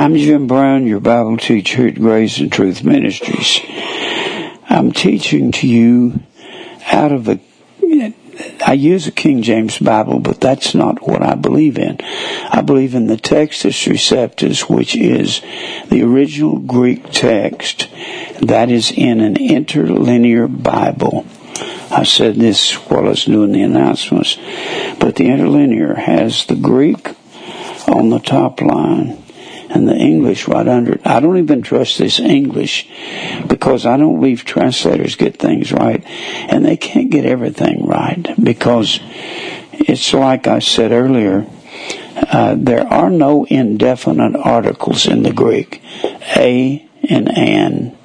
I'm Jim Brown, your Bible teacher at Grace and Truth Ministries. I'm teaching to you out of the... I use a King James Bible, but that's not what I believe in. I believe in the Textus Receptus, which is the original Greek text that is in an interlinear Bible. I said this while I was doing the announcements, but the interlinear has the Greek on the top line and the English right under it. I don't even trust this English because I don't believe translators get things right, and they can't get everything right because it's like I said earlier, there are no indefinite articles in the Greek. A and an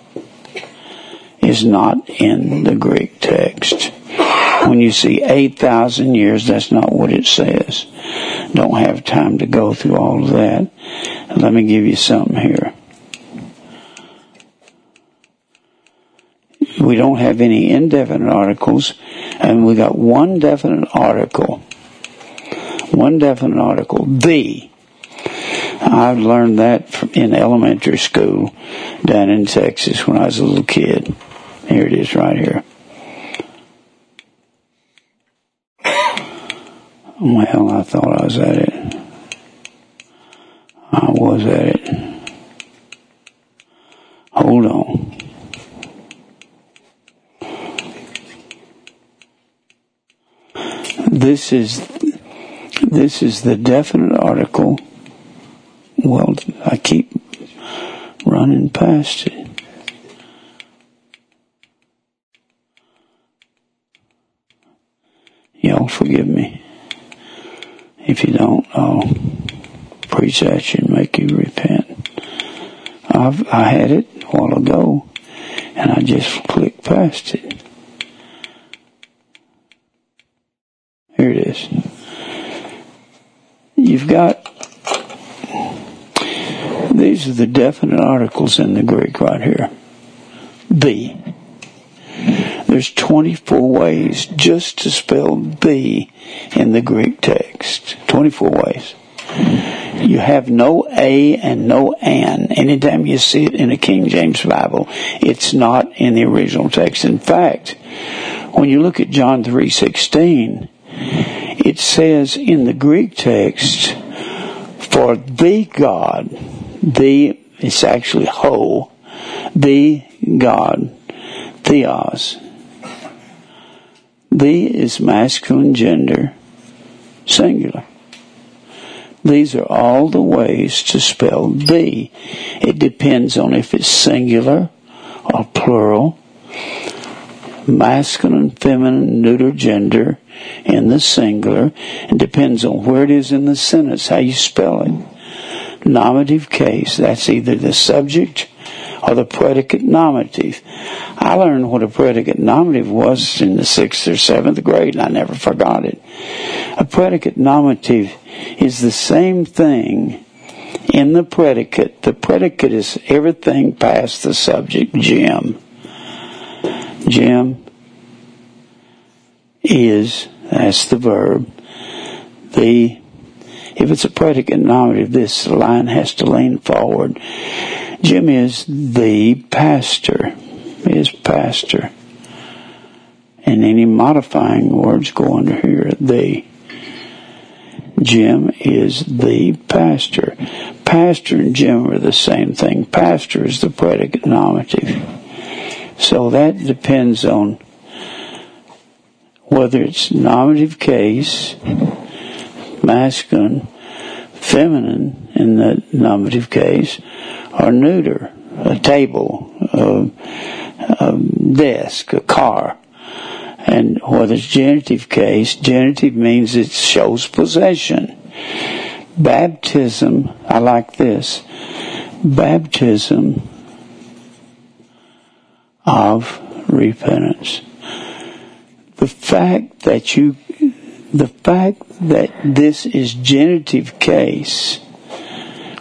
is not in the Greek text. When you see 8,000 years, that's not what it says. Don't have time to go through all of that. Let me give you something here. We don't have any indefinite articles, and we got one definite article. One definite article, the. I've learned that in elementary school down in Texas when I was a little kid. Here it is right here. Well, I thought I was at it. I was at it. Hold on. This is the definite article. Well, I keep running past it. Y'all forgive me. If you don't, I'll preach at you and make you repent. I had it a while ago, and I just clicked past it. Here it is. You've got... These are the definite articles in the Greek right here. The. There's 24 ways just to spell the in the Greek text. 24 ways. You have no a and no an. Anytime you see it in a King James Bible, it's not in the original text. In fact, when you look at John 3:16, it says in the Greek text, for the God, the, it's actually ho, the God, theos. The is masculine gender, singular. These are all the ways to spell the. It depends on if it's singular or plural, masculine, feminine, neuter gender in the singular. It depends on where it is in the sentence, how you spell it. Nominative case, that's either the subject or the predicate nominative. I learned what a predicate nominative was in the 6th or 7th grade, and I never forgot it. A predicate nominative is the same thing in the predicate. The predicate is everything past the subject. Jim. Jim is, that's the verb. The, if it's a predicate nominative, this line has to lean forward. Jim is the pastor, is pastor. And any modifying words go under here, the. Jim is the pastor. Pastor and Jim are the same thing. Pastor is the predicate nominative. So that depends on whether it's nominative case, masculine, feminine in the nominative case, or neuter, a table, a desk, a car. And whether it's genitive case, genitive means it shows possession. Baptism, I like this, baptism of repentance. The fact that this is genitive case,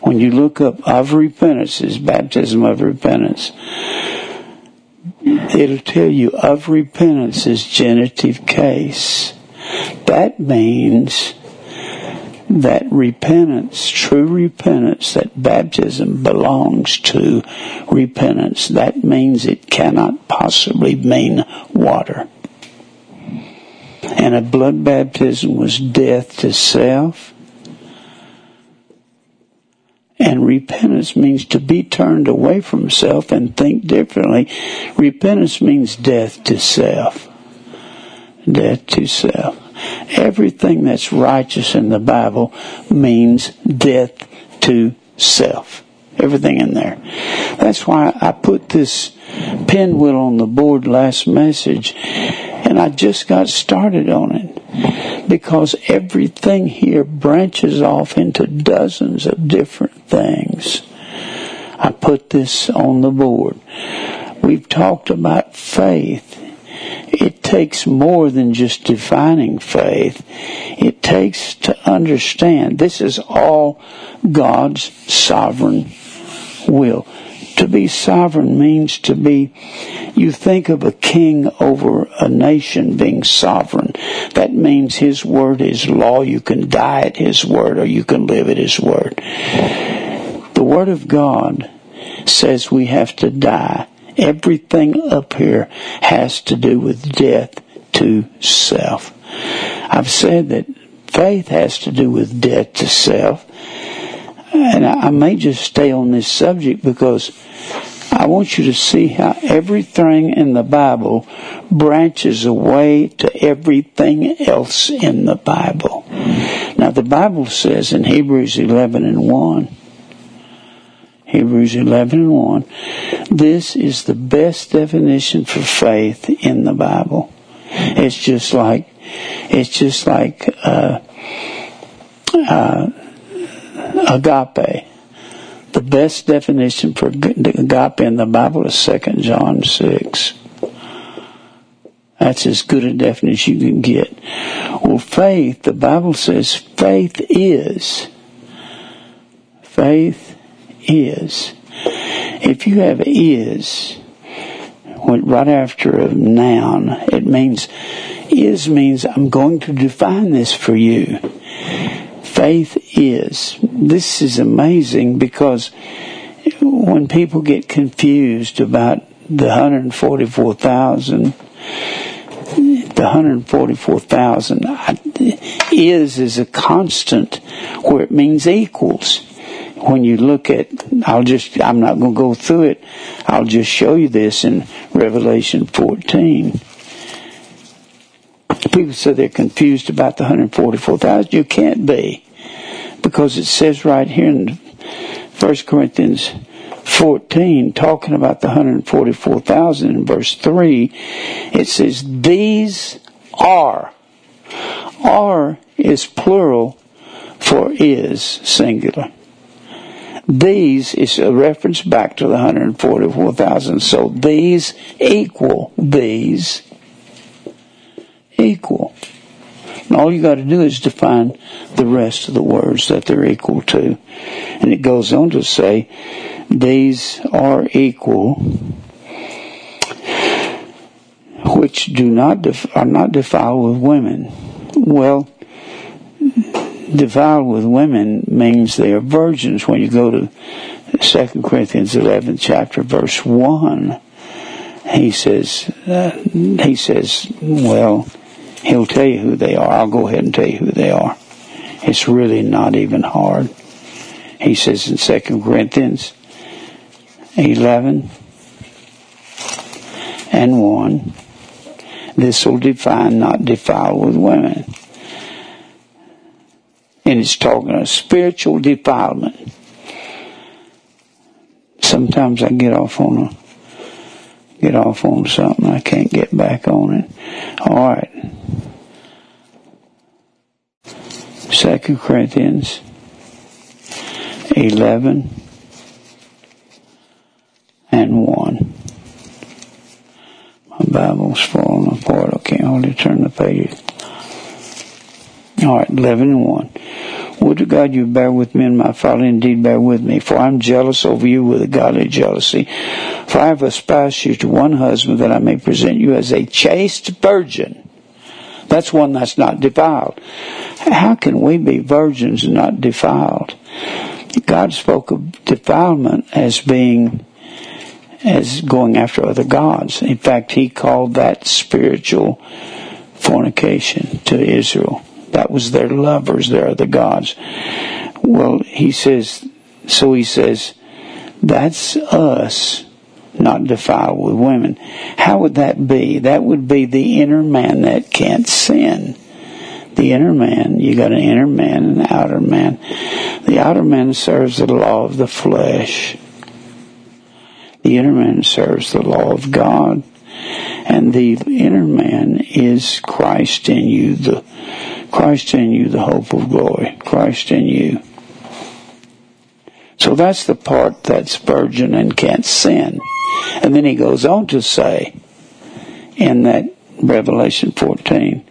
when you look up of repentance is baptism of repentance. It'll tell you of repentance is genitive case. That means that repentance, true repentance, that baptism belongs to repentance. That means it cannot possibly mean water. And a blood baptism was death to self. And repentance means to be turned away from self and think differently. Repentance means death to self. Death to self. Everything that's righteous in the Bible means death to self. Everything in there. That's why I put this pinwheel on the board last message, and I just got started on it, because everything here branches off into dozens of different things. I put this on the board. We've talked about faith. It takes more than just defining faith. It takes to understand this is all God's sovereign will. To be sovereign means to be, you think of a king over a nation being sovereign. That means his word is law. You can die at his word or you can live at his word. The word of God says we have to die. Everything up here has to do with death to self. I've said that faith has to do with death to self. And I may just stay on this subject because I want you to see how everything in the Bible branches away to everything else in the Bible. Now the Bible says in Hebrews 11 and 1, this is the best definition for faith in the Bible. It's just like agape. The best definition for agape in the Bible is 2 John 6. That's as good a definition you can get. Well, faith, the Bible says faith is. If you have is right after a noun, it means, is means I'm going to define this for you. Faith is. This is amazing because when people get confused about the 144,000, is a constant where it means equals. When you look at, I'm not going to go through it. I'll just show you this in Revelation 14. People say they're confused about the 144,000. You can't be, because it says right here in 1 Corinthians 14, talking about the 144,000 in verse 3, it says, these are. Are is plural for is, singular. These is a reference back to the 144,000. So these equal these equal. And all you got to do is define the rest of the words that they're equal to. And it goes on to say, these are equal, which are not defiled with women. Well, defiled with women means they are virgins. When you go to 2 Corinthians 11, chapter verse 1, he says, well, he'll tell you who they are. I'll go ahead and tell you who they are. It's really not even hard. He says in 2 Corinthians 11 and 1, this will define not defiled with women. And it's talking of spiritual defilement. Sometimes I get off on something. I can't get back on it. All right. 2 Corinthians 11 and 1. My Bible's falling apart. I can't hardly turn the pages. All right, 11 and 1. Would to God you bear with me in my folly, indeed bear with me, for I am jealous over you with a godly jealousy. For I have espoused you to one husband, that I may present you as a chaste virgin. That's one that's not defiled. How can we be virgins and not defiled? God spoke of defilement as going after other gods. In fact, he called that spiritual fornication to Israel. That was their lovers, their other gods. Well, he says, that's us not defiled with women. How would that be? That would be the inner man that can't sin. The inner man, you got an inner man and an outer man. The outer man serves the law of the flesh. The inner man serves the law of God. And the inner man is Christ in you, the hope of glory. Christ in you. So that's the part that's virgin and can't sin. And then he goes on to say in that Revelation 14,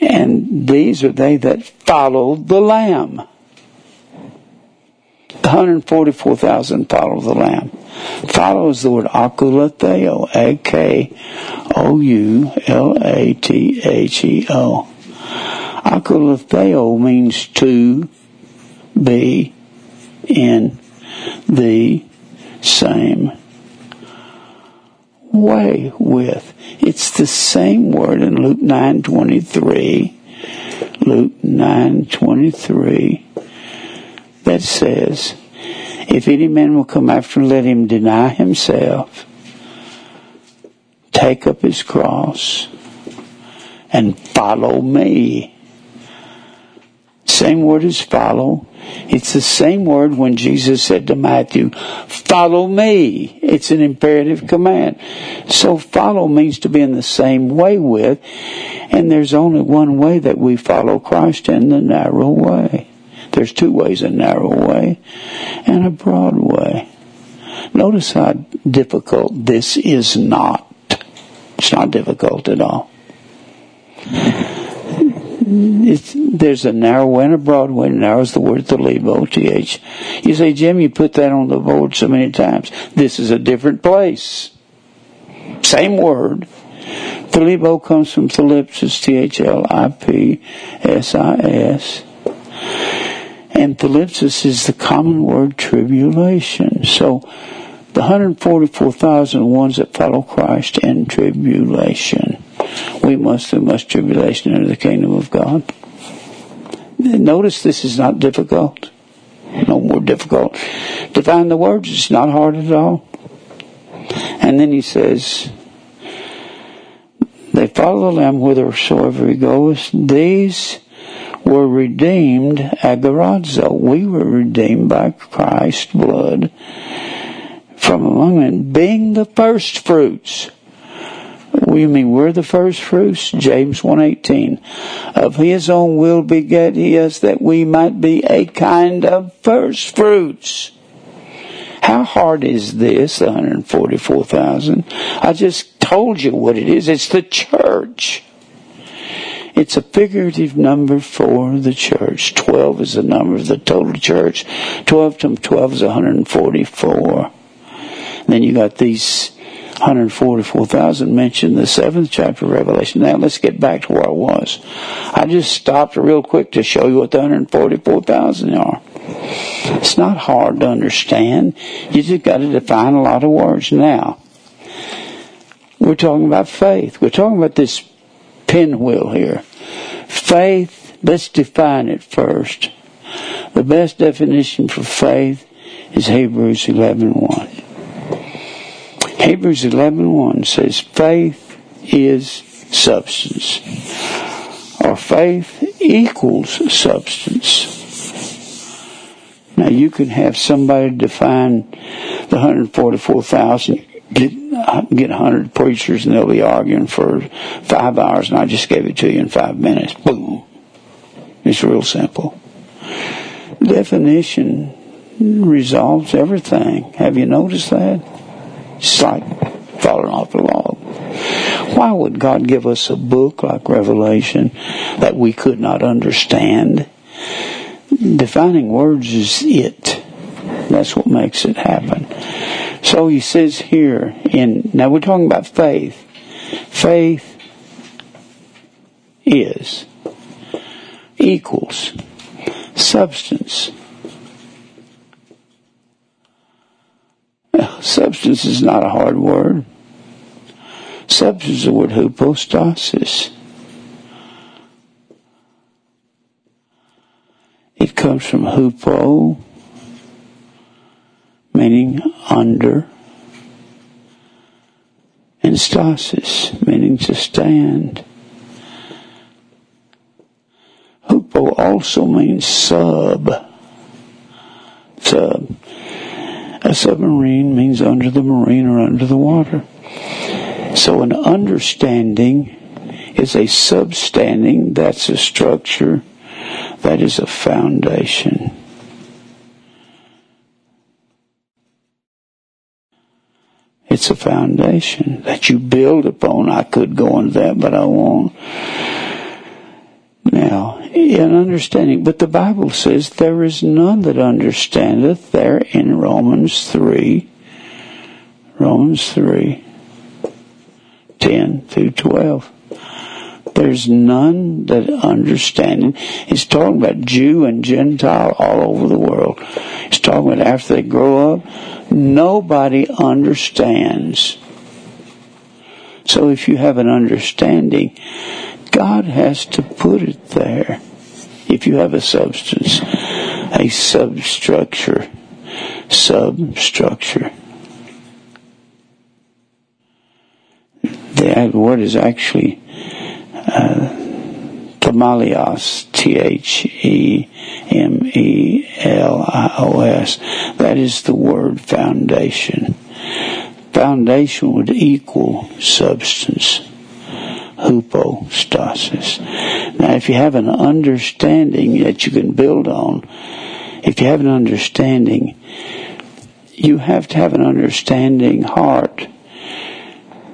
and these are they that followed the Lamb. 144,000 follow the Lamb. Follow is the word akoloutheo, A-K-O-U-L-A-T-H-E-O. Akoloutheo means to be in the same way with. It's the same word in Luke 9:23. Luke 9:23. That says, if any man will come after him, let him deny himself, take up his cross, and follow me. Same word as follow. It's the same word when Jesus said to Matthew, follow me. It's an imperative command. So follow means to be in the same way with, and there's only one way that we follow Christ, in the narrow way. There's two ways, a narrow way and a broad way. Notice how difficult this is not. It's not difficult at all. There's a narrow way and a broad way. Narrow is the word thalibo, T-H. You say, Jim, you put that on the board so many times. This is a different place. Same word. Thalibo comes from thlipsis, thlipsis. And thlipsis is the common word tribulation. So the 144,000 ones that follow Christ in tribulation. We must do much tribulation under the kingdom of God. Notice this is not difficult. No more difficult. To find the words, it's not hard at all. And then he says, they follow the Lamb whithersoever he goeth. These were redeemed agarazzo. We were redeemed by Christ's blood from among men, being the first fruits. You mean we're the first fruits? James 1:18. Of his own will beget he us, that we might be a kind of first fruits. How hard is this, 144,000? I just told you what it is. It's the church. It's a figurative number for the church. 12 is the number of the total church. 12 times 12 is 144. And then you got these 144,000 mentioned in the 7th chapter of Revelation. Now let's get back to where I was. I just stopped real quick to show you what the 144,000 are. It's not hard to understand. You just got to define a lot of words. Now, we're talking about faith. We're talking about this pinwheel here. Faith, let's define it first. The best definition for faith is Hebrews 11:1. Hebrews 11:1 says faith is substance, or faith equals substance. Now you can have somebody define the 144,000. Get 100 preachers and they'll be arguing for 5 hours, and I just gave it to you in 5 minutes. Boom. It's real simple. Definition resolves everything. Have you noticed that? It's like falling off a log. Why would God give us a book like Revelation that we could not understand? Defining words is it. That's what makes it happen. So he says here, now we're talking about faith. Faith is equals substance. Substance is not a hard word. Substance is the word hupostasis. It comes from hupo, meaning under, and stasis, meaning to stand. Hupo also means sub. A submarine means under the marine or under the water. So an understanding is a substanding. That's a structure. That is a foundation. It's a foundation that you build upon. I could go into that, but I won't. Now, in understanding, but the Bible says there is none that understandeth, there in Romans 3:10-12. There's none that understandeth. He's talking about Jew and Gentile all over the world. He's talking about after they grow up, nobody understands. So if you have an understanding, God has to put it there. If you have a substance, a substructure. That word is actually thamelios, Themelios. That is the word foundation. Foundation would equal substance. Hupostasis. Now, if you have an understanding that you can build on, if you have an understanding, you have to have an understanding heart.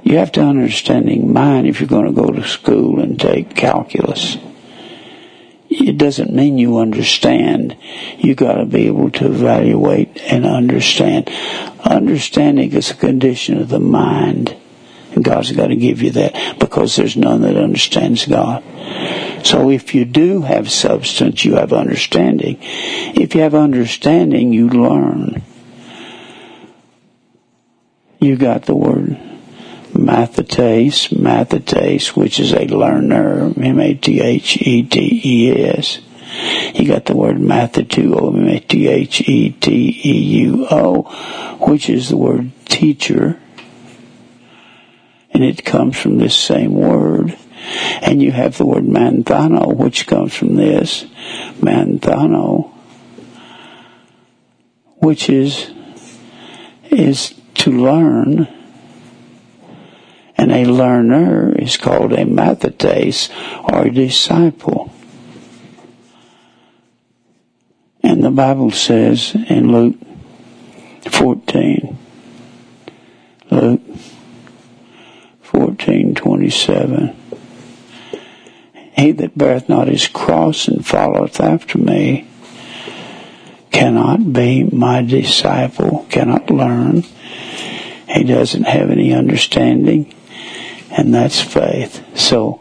You have to have an understanding mind if you're going to go to school and take calculus. It doesn't mean you understand. You got to be able to evaluate and understand. Understanding is a condition of the mind. And God's got to give you that because there's none that understands God. So if you do have substance, you have understanding. If you have understanding, you learn. You got the word mathetes, which is a learner, M-A-T-H-E-T-E-S. You got the word mathetuo, M-A-T-H-E-T-E-U-O, which is the word teacher. And it comes from this same word. And you have the word manthano, which comes from this. Manthano, which is to learn. And a learner is called a mathetes, or a disciple. And the Bible says in Luke 14:27, he that beareth not his cross and followeth after me cannot be my disciple, cannot learn. He doesn't have any understanding, and that's faith. So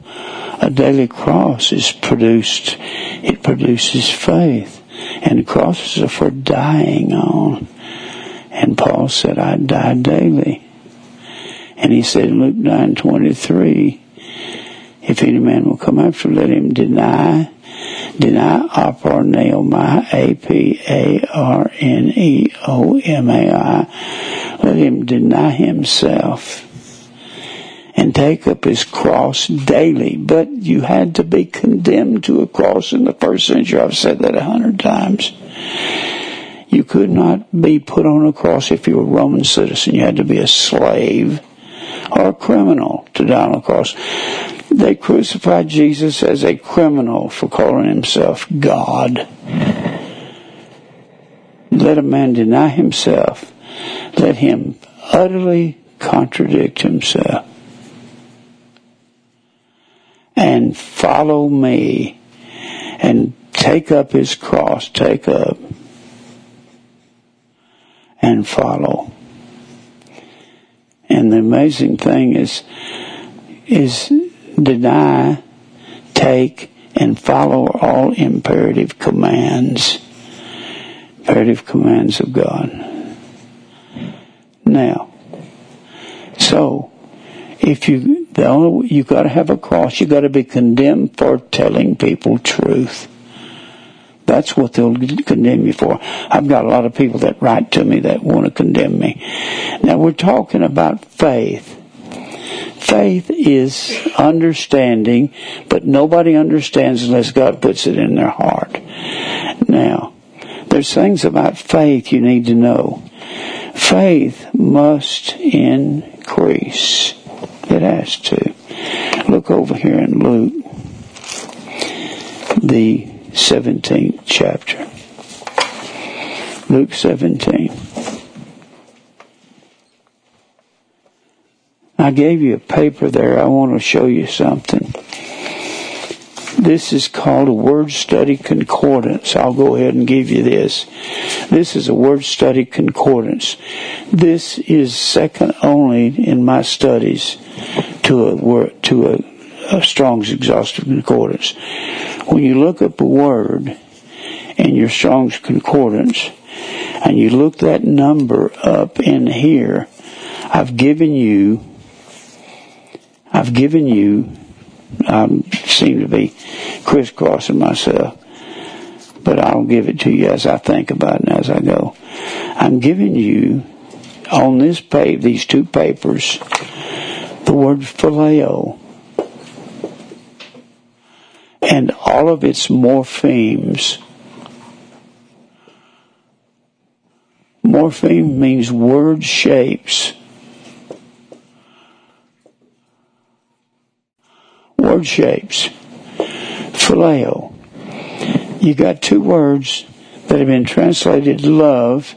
a daily cross is produced. It produces faith, and crosses are for dying on. And Paul said, I die daily. And he said in Luke 9:23, if any man will come after, let him deny aparneomai, A-P-A-R-N-E-O-M-A-I, let him deny himself and take up his cross daily. But you had to be condemned to a cross in the first century. I've said that 100 times. You could not be put on a cross if you were a Roman citizen. You had to be a slave or a criminal to die on a cross. They crucified Jesus as a criminal for calling himself God. Let a man deny himself. Let him utterly contradict himself. And follow me. And take up his cross. Take up and follow. And the amazing thing is deny, take, and follow all imperative commands of God. Now, so if you got to have a cross, you got to be condemned for telling people truth. That's what they'll condemn you for. I've got a lot of people that write to me that want to condemn me. Now we're talking about faith. Faith is understanding, but nobody understands unless God puts it in their heart. Now, there's things about faith you need to know. Faith must increase. It has to. Look over here in Luke, the 17th chapter. Luke 17. I gave you a paper there. I want to show you something. This is called a word study concordance. I'll go ahead and give you this. This is a word study concordance. This is second only in my studies to a Strong's Exhaustive Concordance. When you look up a word in your Strong's Concordance and you look that number up in here, I've given you, I seem to be crisscrossing myself, but I'll give it to you as I think about it and as I go. I'm giving you, on this page, these two papers, the word phileo and all of its morphemes. Morpheme means word shapes. Word shapes. Phileo. You got two words that have been translated love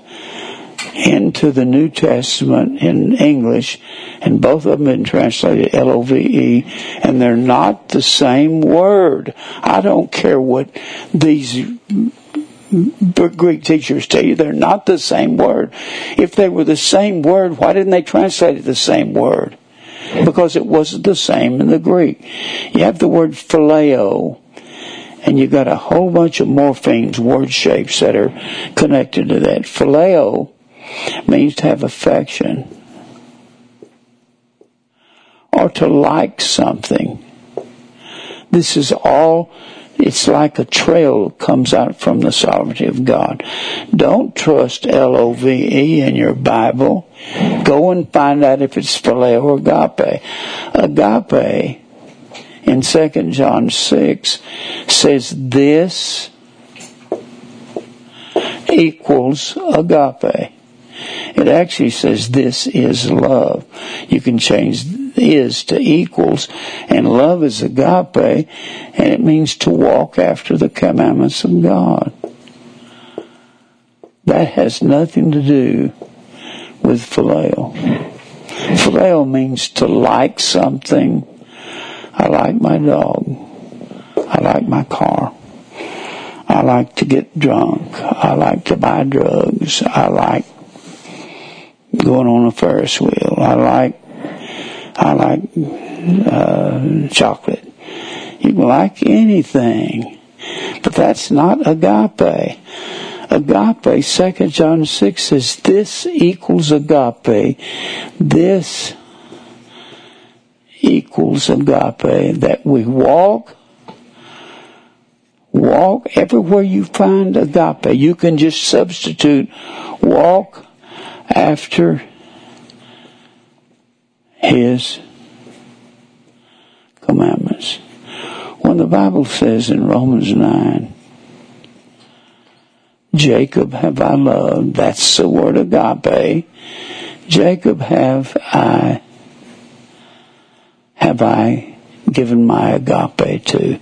into the New Testament in English, and both of them have been translated L-O-V-E, and they're not the same word. I don't care what these Greek teachers tell you, they're not the same word. If they were the same word, why didn't they translate it the same word? Because it wasn't the same in the Greek. You have the word phileo, and you've got a whole bunch of morphemes, word shapes that are connected to that. Phileo means to have affection or to like something. This is all, it's like a trail comes out from the sovereignty of God. Don't trust L-O-V-E in your Bible. Go and find out if it's phileo or agape. Agape, in 2 John 6, says this equals agape. It actually says this is love. You can change is to equals, and love is agape, and it means to walk after the commandments of God. That has nothing to do with phileo. Phileo means to like something. I like my dog. I like my car. I like to get drunk. I like to buy drugs. I like going on a Ferris wheel. I like chocolate. You can like anything, but that's not agape. Agape, 2 John 6 says this equals agape. This equals agape, that we walk everywhere you find agape. You can just substitute walk after His commandments. When the Bible says in Romans 9, Jacob have I loved, that's the word agape. Jacob have I given my agape to.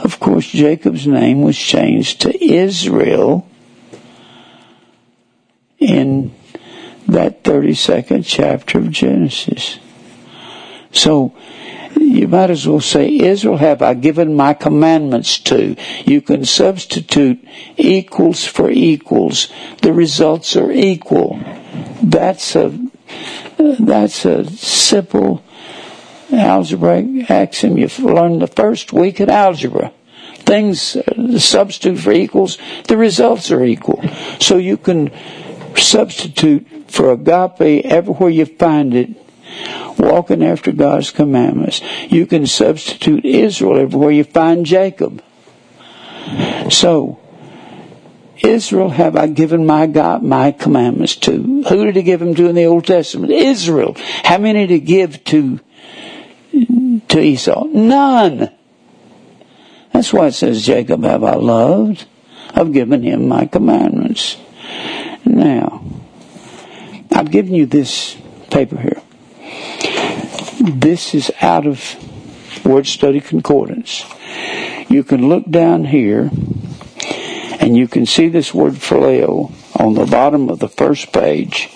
Of course, Jacob's name was changed to Israel in that 32nd chapter of Genesis. So, you might as well say, Israel have I given my commandments to. You can substitute equals for equals. The results are equal. That's a simple algebraic axiom you learned the first week at algebra. things substitute for equals, the results are equal. So you can substitute for agape everywhere you find it, walking after God's commandments. You can substitute Israel everywhere you find Jacob. So, Israel have I given my God my commandments to. Who did he give them to in the Old Testament? Israel. How many did he give to Esau? None. That's why it says, Jacob have I loved. I've given him my commandments. Now, I've given you this paper here. This is out of Word Study Concordance. You can look down here and you can see this word phileo on the bottom of the first page,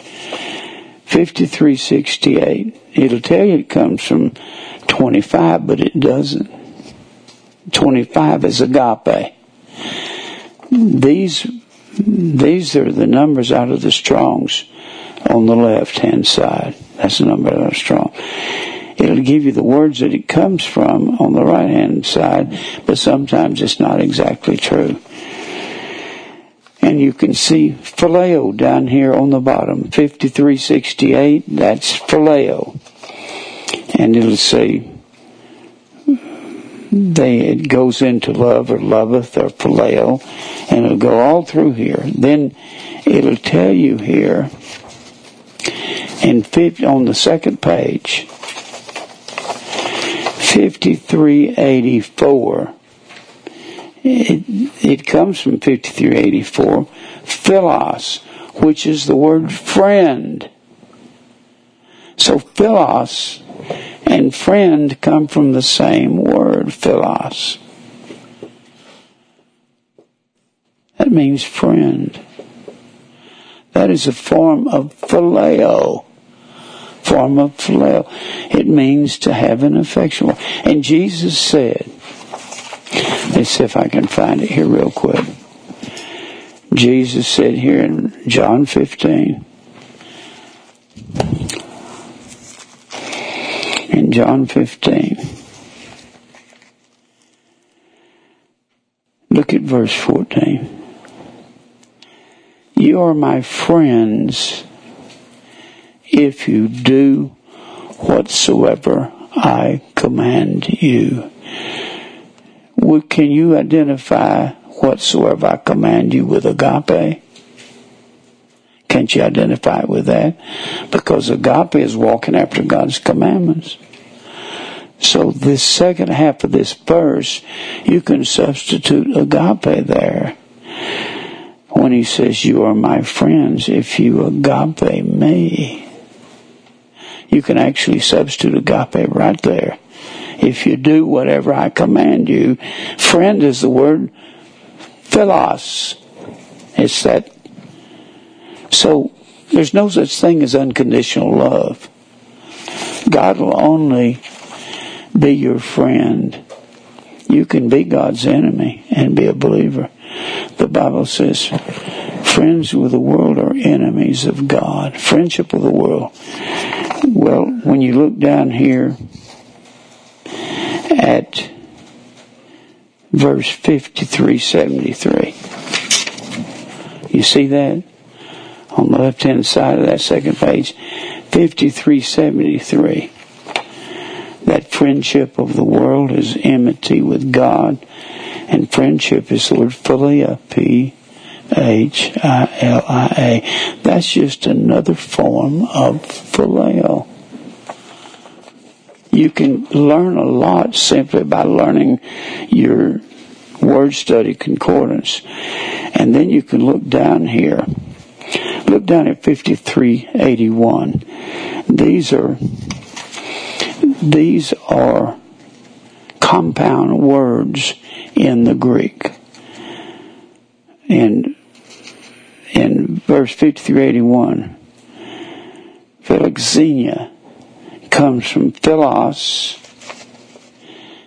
5368. It'll tell you it comes from 25, but it doesn't. 25 is agape. These are the numbers out of the Strong's on the left-hand side. That's the number out of Strong. It'll give you the words that it comes from on the right-hand side, but sometimes it's not exactly true. And you can see phileo down here on the bottom, 5368, that's phileo. And it'll say, it goes into love or loveth or phileo, and it'll go all through here. Then it'll tell you here, on the second page, 5384. It comes from 5384, philos, which is the word friend. So philos and friend come from the same word, philos. That means friend. That is a form of phileo. Form of phileo. It means to have an affection. And Jesus said, let's see if I can find it here real quick. Jesus said here in John 15. In John 15. Look at verse 14. You are my friends if you do whatsoever I command you. Can you identify whatsoever I command you with agape? Can't you identify it with that? Because agape is walking after God's commandments. So this second half of this verse, you can substitute agape there. When he says, you are my friends if you agape me. You can actually substitute agape right there. If you do whatever I command you. Friend is the word philos. It's that. So there's no such thing as unconditional love. God will only be your friend. You can be God's enemy and be a believer. The Bible says friends with the world are enemies of God. Friendship with the world. Well, when you look down here at verse 5373. You see that? On the left-hand side of that second page. 5373. That friendship of the world is enmity with God. And friendship is the word philia. Philia. That's just another form of phileo. You can learn a lot simply by learning your word study concordance. And then you can look down here. Look down at 5381. These are compound words in the Greek. And in verse 5381, Philoxenia comes from philos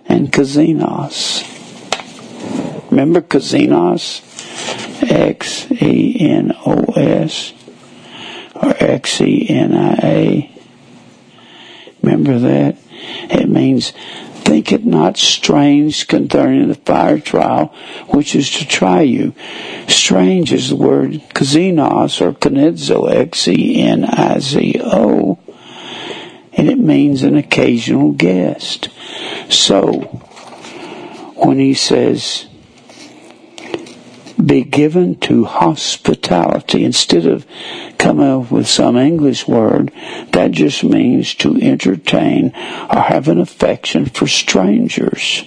and kazenos. Remember kazenos? Xenos or Xenia. Remember that? It means Think it not strange concerning the fire trial, which is to try you. Strange is the word xenos or kenizo, Xenizo, and it means an occasional guest. So, when he says, be given to hospitality, instead of coming up with some English word, that just means to entertain or have an affection for strangers.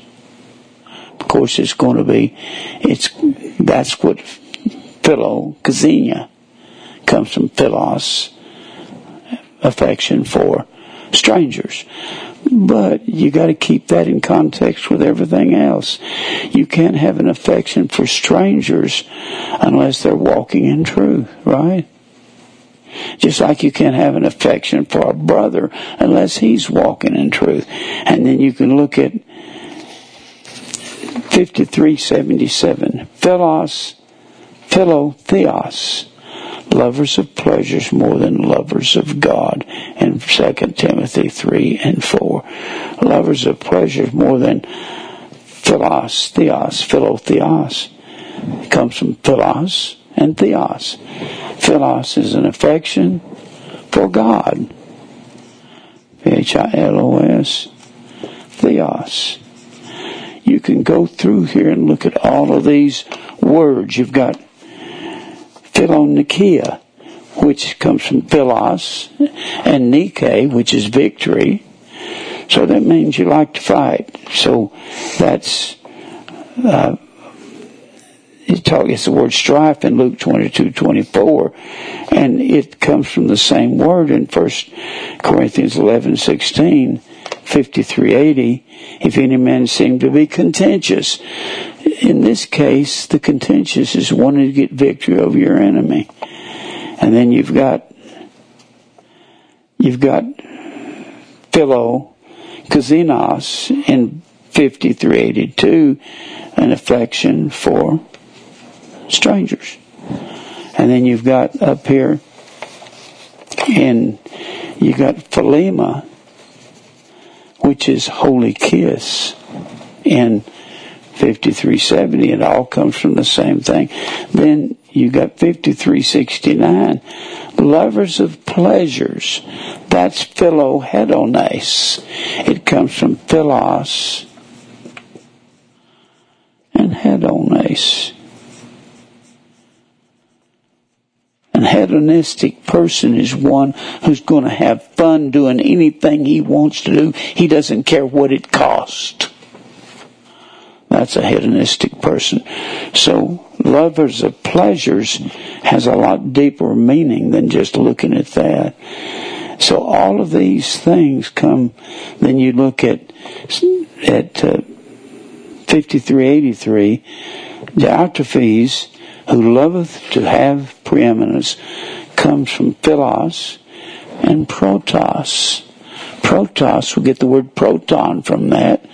Of course, it's going to be, that's what Philoxenia comes from, philos, affection for strangers. But you got to keep that in context with everything else. You can't have an affection for strangers unless they're walking in truth, right? Just like you can't have an affection for a brother unless he's walking in truth. And then you can look at 53:77. Philotheos. Lovers of pleasures more than lovers of God, in 2 Timothy 3 and 4. Lovers of pleasures more than philotheos. It comes from philos and theos. Philos is an affection for God. Philos, theos. You can go through here and look at all of these words. You've got Philonikia, which comes from philos, and Nike, which is victory. So that means you like to fight. So that's, it's the word strife in Luke 22:24, and it comes from the same word in 1 Corinthians 11:16, 53:80. If any man seem to be contentious, in this case, the contentious is wanting to get victory over your enemy. And then you've got Philoxenos in 53:82, an affection for strangers. And then you've got up here, and you got Philema, which is holy kiss, in 53:70. It all comes from the same thing. Then you got 53:69. Lovers of pleasures. That's philohedonais. It comes from philos and hedonais. An hedonistic person is one who's going to have fun doing anything he wants to do. He doesn't care what it costs. That's a hedonistic person. So, lovers of pleasures has a lot deeper meaning than just looking at that. So, all of these things come. Then you look at 53:83, Diotrephes, who loveth to have preeminence, comes from philos and protos. Protos, we get the word proton from that.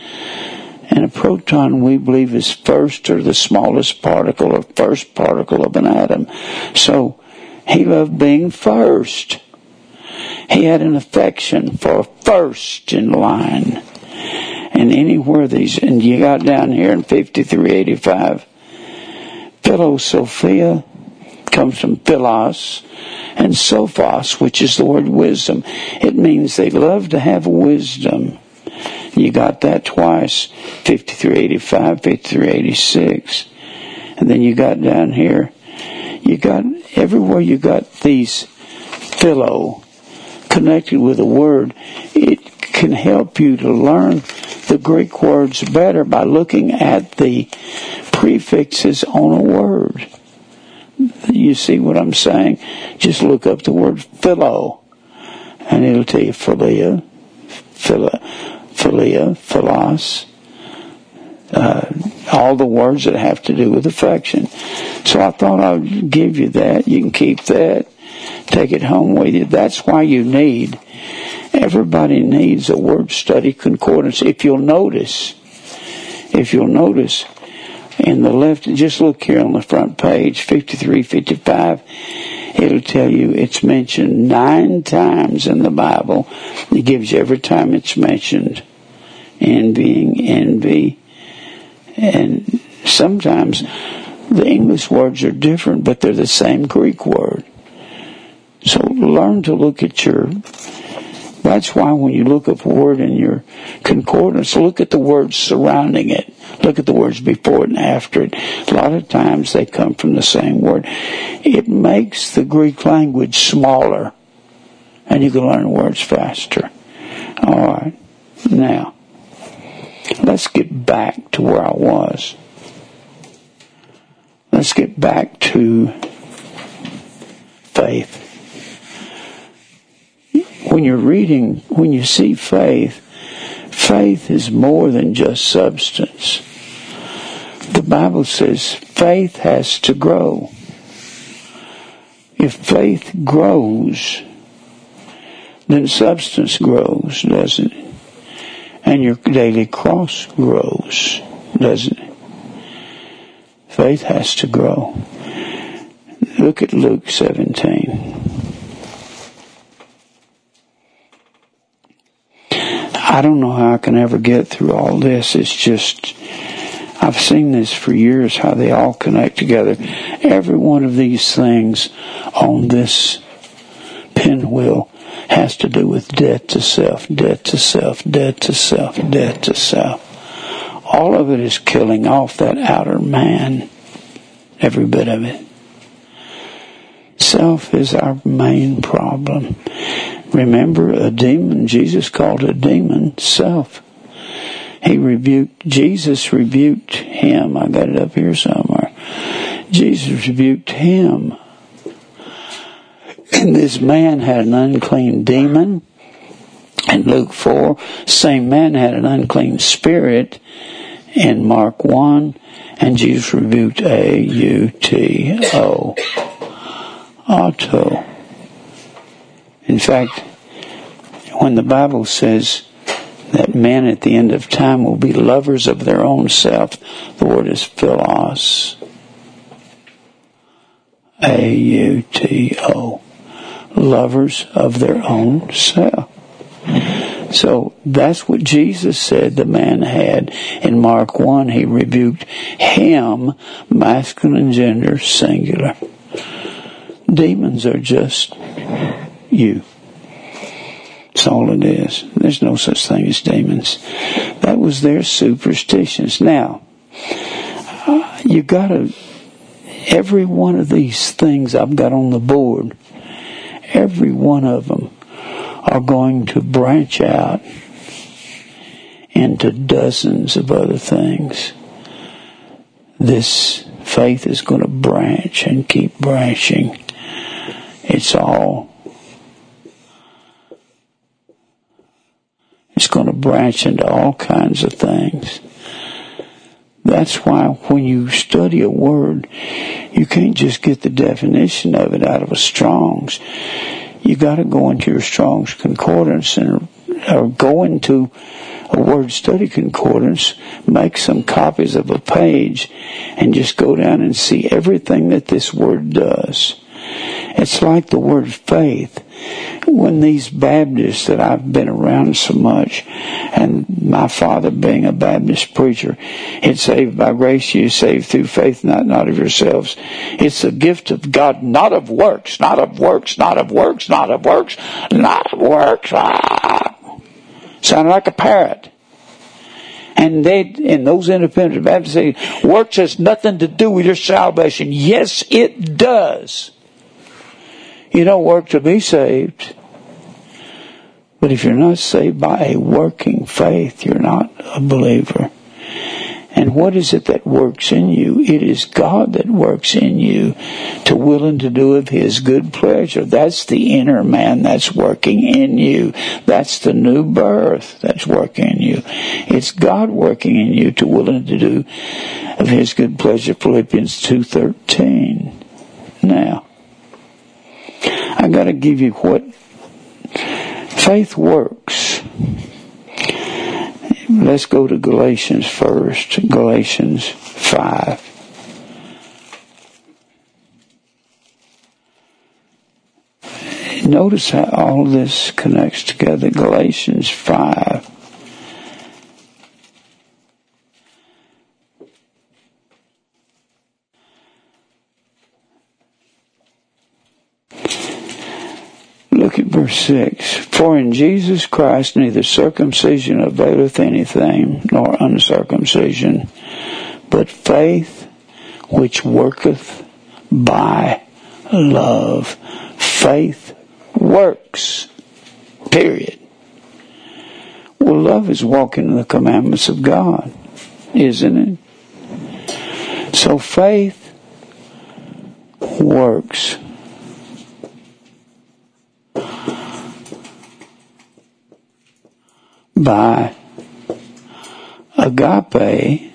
And a proton, we believe, is first or the smallest particle or first particle of an atom. So, he loved being first. He had an affection for first in line. And anywhere these, and you got down here in 53:85, Philosophia comes from philos and sophos, which is the word wisdom. It means they love to have wisdom. You got that twice, 53:85, 53:86. And then you got down here, you got, everywhere you got these philo connected with a word. It can help you to learn the Greek words better by looking at the prefixes on a word. You see what I'm saying? Just look up the word philo, and it'll tell you philia, philos, all the words that have to do with affection. So I thought I would give you that. You can keep that. Take it home with you. That's why you need, everybody needs a word study concordance. If you'll notice, in the left, just look here on the front page, 53:55, it'll tell you it's mentioned 9 times in the Bible. It gives you every time it's mentioned. envying, envy. And sometimes the English words are different, but they're the same Greek word. So learn to look at your... That's why when you look up a word in your concordance, look at the words surrounding it. Look at the words before it and after it. A lot of times they come from the same word. It makes the Greek language smaller, and you can learn words faster. All right. Now, let's get back to where I was. Let's get back to faith. When you're reading, when you see faith, faith is more than just substance. The Bible says faith has to grow. If faith grows, then substance grows, doesn't it? And your daily cross grows, doesn't it? Faith has to grow. Look at Luke 17. I don't know how I can ever get through all this. It's just, I've seen this for years, how they all connect together. Every one of these things on this pinwheel has to do with death to self, death to self, death to self, death to self. All of it is killing off that outer man, every bit of it. Self is our main problem. Remember, a demon, Jesus called a demon self. Jesus rebuked him. I got it up here somewhere. Jesus rebuked him. And this man had an unclean demon. In Luke 4, same man had an unclean spirit. In Mark 1, and Jesus rebuked A-U-T-O. Auto. In fact, when the Bible says that men at the end of time will be lovers of their own self, the word is philos. A-U-T-O. Lovers of their own self. So that's what Jesus said the man had. In Mark 1, he rebuked him, masculine gender, singular. Demons are just... you. That's all it is. There's no such thing as demons. That was their superstitions. Now, you got to, every one of these things I've got on the board, every one of them are going to branch out into dozens of other things. This faith is going to branch and keep branching. It's all going to branch into all kinds of things. That's why when you study a word, you can't just get the definition of it out of a Strong's. You got to go into your Strong's concordance and or go into a word study concordance, make some copies of a page, and just go down and see everything that this word does. It's like the word faith. When these Baptists that I've been around so much, and my father being a Baptist preacher, it's saved by grace, you saved through faith, not of yourselves. It's a gift of God, not of works, not of works, not of works, not of works, not of works. Ah! Sounded like a parrot. And those independent Baptists say, works has nothing to do with your salvation. Yes, it does. You don't work to be saved. But if you're not saved by a working faith, you're not a believer. And what is it that works in you? It is God that works in you to will and to do of His good pleasure. That's the inner man that's working in you. That's the new birth that's working in you. It's God working in you to will and to do of His good pleasure. Philippians 2:13. Now, I got to give you what faith works. Let's go to Galatians first. Galatians 5. Notice how all this connects together. Galatians 5 Look at verse 6. For in Jesus Christ neither circumcision availeth anything, nor uncircumcision, but faith which worketh by love. Faith works. Period. Well, love is walking in the commandments of God, isn't it? So faith works. By agape,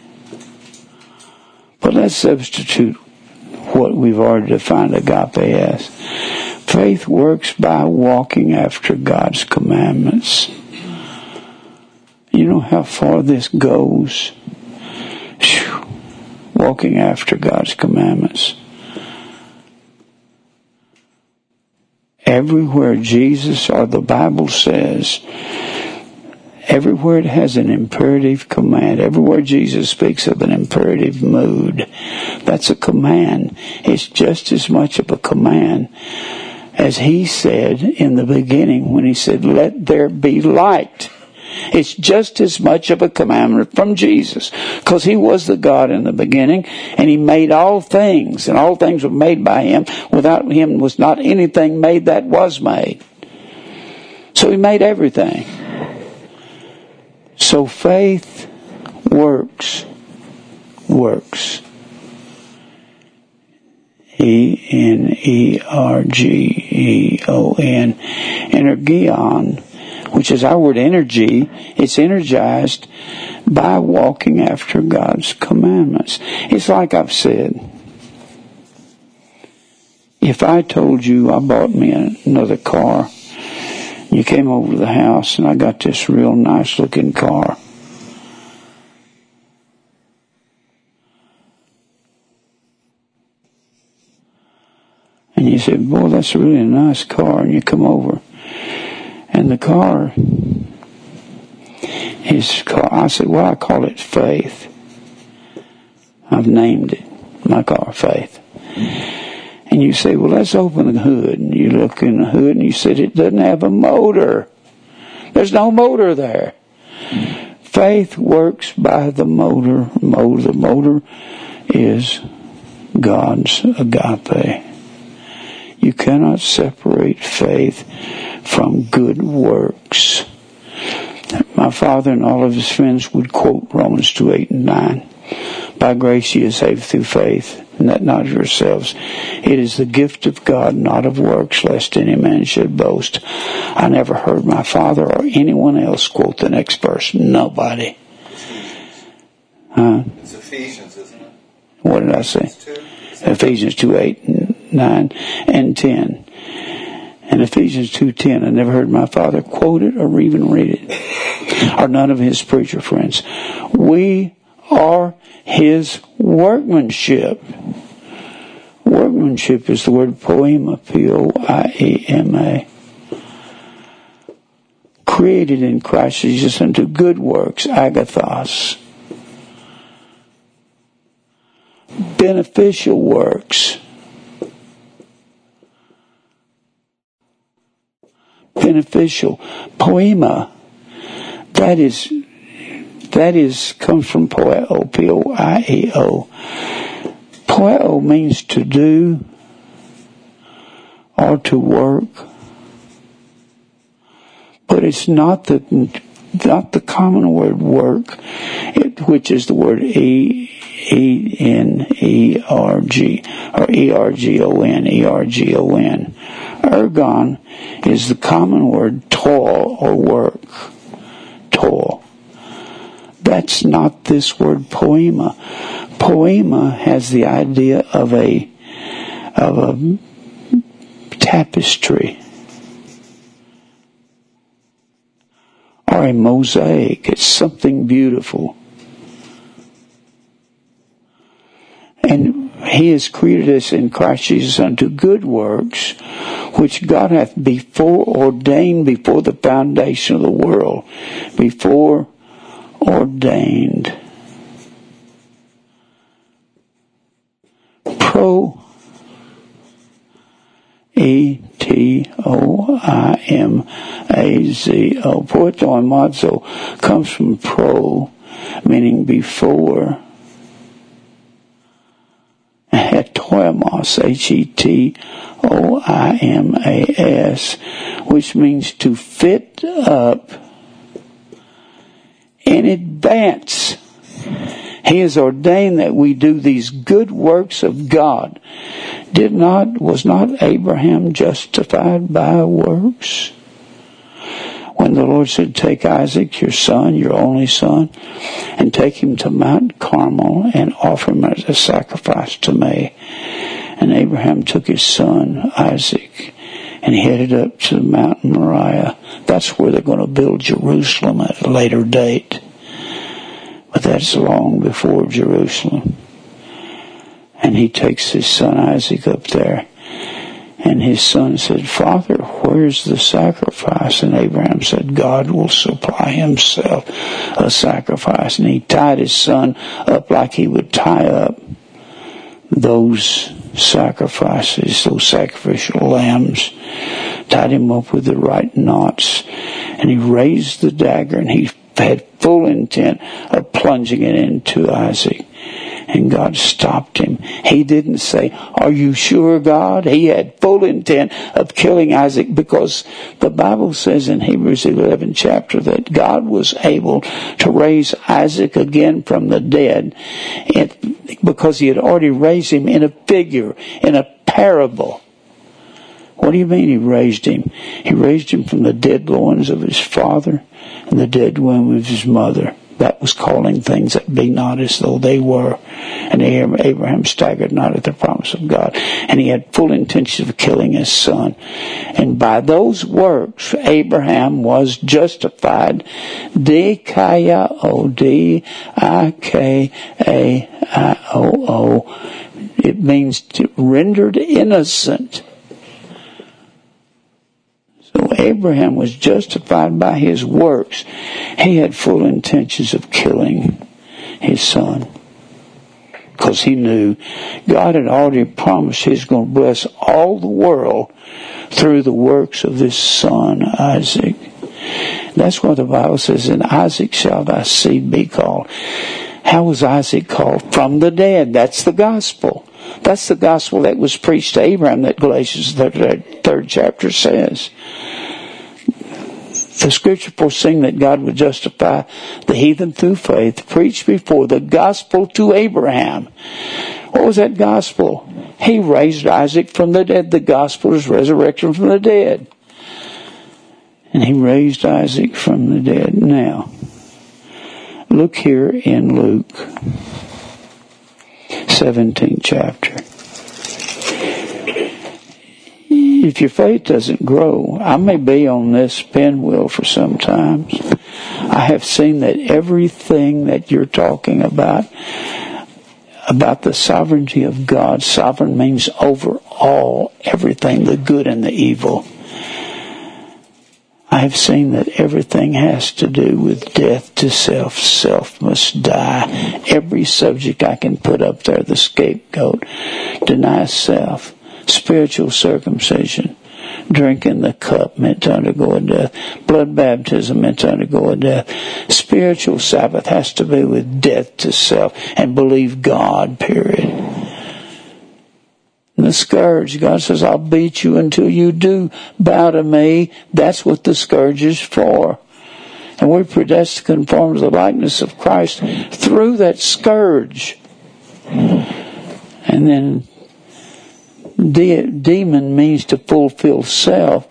but let's substitute what we've already defined agape as. Faith works by walking after God's commandments. You know how far this goes? Walking after God's commandments. Everywhere Jesus or the Bible says, everywhere it has an imperative command, everywhere Jesus speaks of an imperative mood, that's a command. It's just as much of a command as he said in the beginning when he said, let there be light. It's just as much of a commandment from Jesus, because he was the God in the beginning, and he made all things, and all things were made by him. Without him was not anything made that was made. So he made everything. So faith works. ENERGEON. Energeon, which is our word energy. It's energized by walking after God's commandments. It's like I've said, if I told you I bought me another car, you came over to the house and I got this real nice looking car, and you said, boy, that's a really nice car, and you come over and the car is, I said, well, I call it Faith. I've named it, my car, Faith. And you say, well, let's open the hood. And you look in the hood and you said, it doesn't have a motor. There's no motor there. Faith works by the motor. The motor is God's agape. You cannot separate faith from good works. My father and all of his friends would quote Romans 2:8-9. By grace you are saved through faith, and that not of yourselves. It is the gift of God, not of works, lest any man should boast. I never heard my father or anyone else quote the next verse. Nobody. Huh? It's Ephesians, isn't it? What did I say? Ephesians 2:8, 9, and 10. And Ephesians 2:10, I never heard my father quote it or even read it, or none of his preacher friends. We are his workmanship. Workmanship is the word poema, P-O-I-E-M-A. Created in Christ Jesus unto good works, agathos. Beneficial works. Beneficial. Poema. That comes from poeo, P-O-I-E-O. Poeo means to do or to work, but it's not the common word work, which is the word E-N-E-R-G, or E-R-G-O-N, E-R-G-O-N. Ergon is the common word toil or work. Toil. That's not this word poema. Poema has the idea of a tapestry or a mosaic. It's something beautiful. And he has created us in Christ Jesus unto good works, which God hath before ordained before the foundation of the world. Before ordained. Pro et P-T-O-I-M-A-Z-O. Poimazo comes from pro, meaning before. Hetoimas, H-E-T-O-I-M-A-S, which means to fit up in advance. He has ordained that we do these good works of God. Was not Abraham justified by works? When the Lord said, take Isaac, your son, your only son, and take him to Mount Carmel and offer him as a sacrifice to me. And Abraham took his son, Isaac, and headed up to Mount Moriah. That's where they're going to build Jerusalem at a later date. But that's long before Jerusalem. And he takes his son Isaac up there. And his son said, Father, where's the sacrifice? And Abraham said, God will supply himself a sacrifice. And he tied his son up like he would tie up those sacrifices, those sacrificial lambs, tied him up with the right knots. And he raised the dagger, and he had full intent of plunging it into Isaac. And God stopped him. He didn't say, are you sure, God? He had full intent of killing Isaac, because the Bible says in Hebrews 11th chapter that God was able to raise Isaac again from the dead, because he had already raised him in a figure, in a parable. What do you mean he raised him? He raised him from the dead loins of his father and the dead womb of his mother. That was calling things that be not as though they were. And Abraham staggered not at the promise of God. And he had full intention of killing his son. And by those works, Abraham was justified. Dikaiao, D-I-K-A-I-O-O. It means rendered innocent. So Abraham was justified by his works. He had full intentions of killing his son, because he knew God had already promised he's going to bless all the world through the works of this son, Isaac. That's what the Bible says, in Isaac shall thy seed be called. How was Isaac called? From the dead. That's the gospel. That's the gospel that was preached to Abraham, that Galatians 3rd chapter says. The scripture foreseeing that God would justify the heathen through faith preached before the gospel to Abraham. What was that gospel? He raised Isaac from the dead. The gospel is resurrection from the dead. And he raised Isaac from the dead. Now, look here in Luke 17th chapter. If your faith doesn't grow, I may be on this pinwheel for some time. I have seen that everything that you're talking about the sovereignty of God, sovereign means over all, everything, the good and the evil. I have seen that everything has to do with death to self. Self must die. Every subject I can put up there, the scapegoat, deny self, spiritual circumcision, drinking the cup meant to undergo a death, blood baptism meant to undergo a death. Spiritual Sabbath has to be with death to self and believe God, period. The scourge, God says, I'll beat you until you do bow to me. That's what the scourge is for. And we're predestined to conform to the likeness of Christ through that scourge. And then demon means to fulfill self.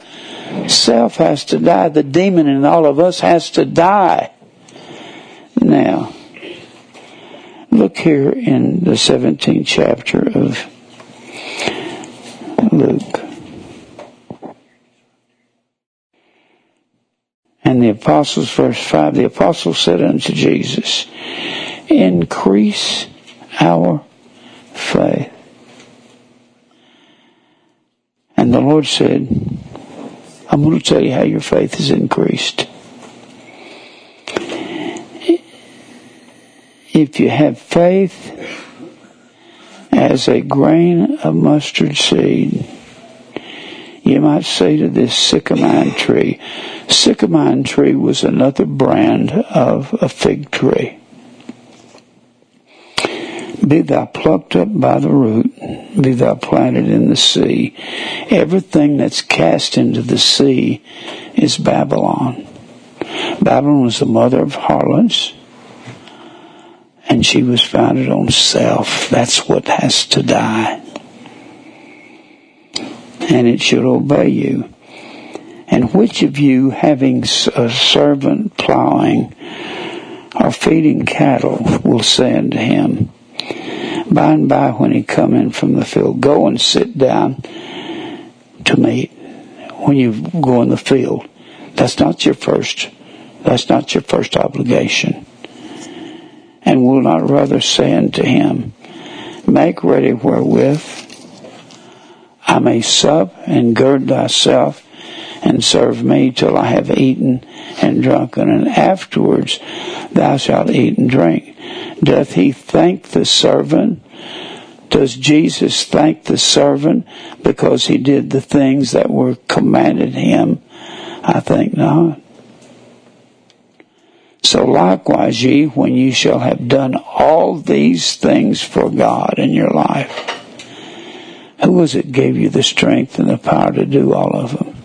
Self has to die. The demon in all of us has to die. Now, look here in the 17th chapter of Luke. And the apostles, verse 5, the apostles said unto Jesus, increase our faith. And the Lord said, I'm going to tell you how your faith is increased. If you have faith as a grain of mustard seed, you might say to this sycamine tree. Sycamine tree was another brand of a fig tree. Be thou plucked up by the root, be thou planted in the sea. Everything that's cast into the sea is Babylon. Babylon was the mother of harlots, and she was founded on self. That's what has to die. And it should obey you. And which of you, having a servant plowing or feeding cattle, will say unto him, by and by when he come in from the field, go and sit down to meat when you go in the field? That's not your first obligation. And will not rather say unto him, make ready wherewith I may sup, and gird thyself, and serve me till I have eaten and drunken, and afterwards thou shalt eat and drink. Doth he thank the servant? Does Jesus thank the servant because he did the things that were commanded him? I think not. So likewise ye, when ye shall have done all these things for God in your life. Who was it gave you the strength and the power to do all of them?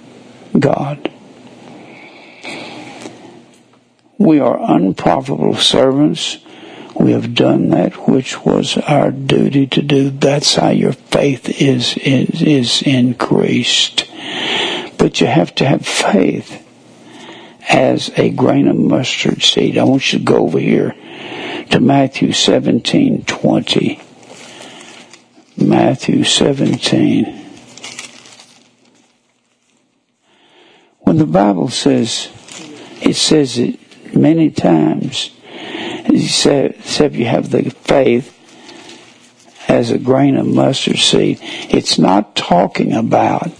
God. We are unprofitable servants. We have done that which was our duty to do. That's how your faith is increased. But you have to have faith as a grain of mustard seed. I want you to go over here to Matthew 17:20. Matthew 17. When the Bible says, it says it many times. It said, except you have the faith as a grain of mustard seed. It's not talking about,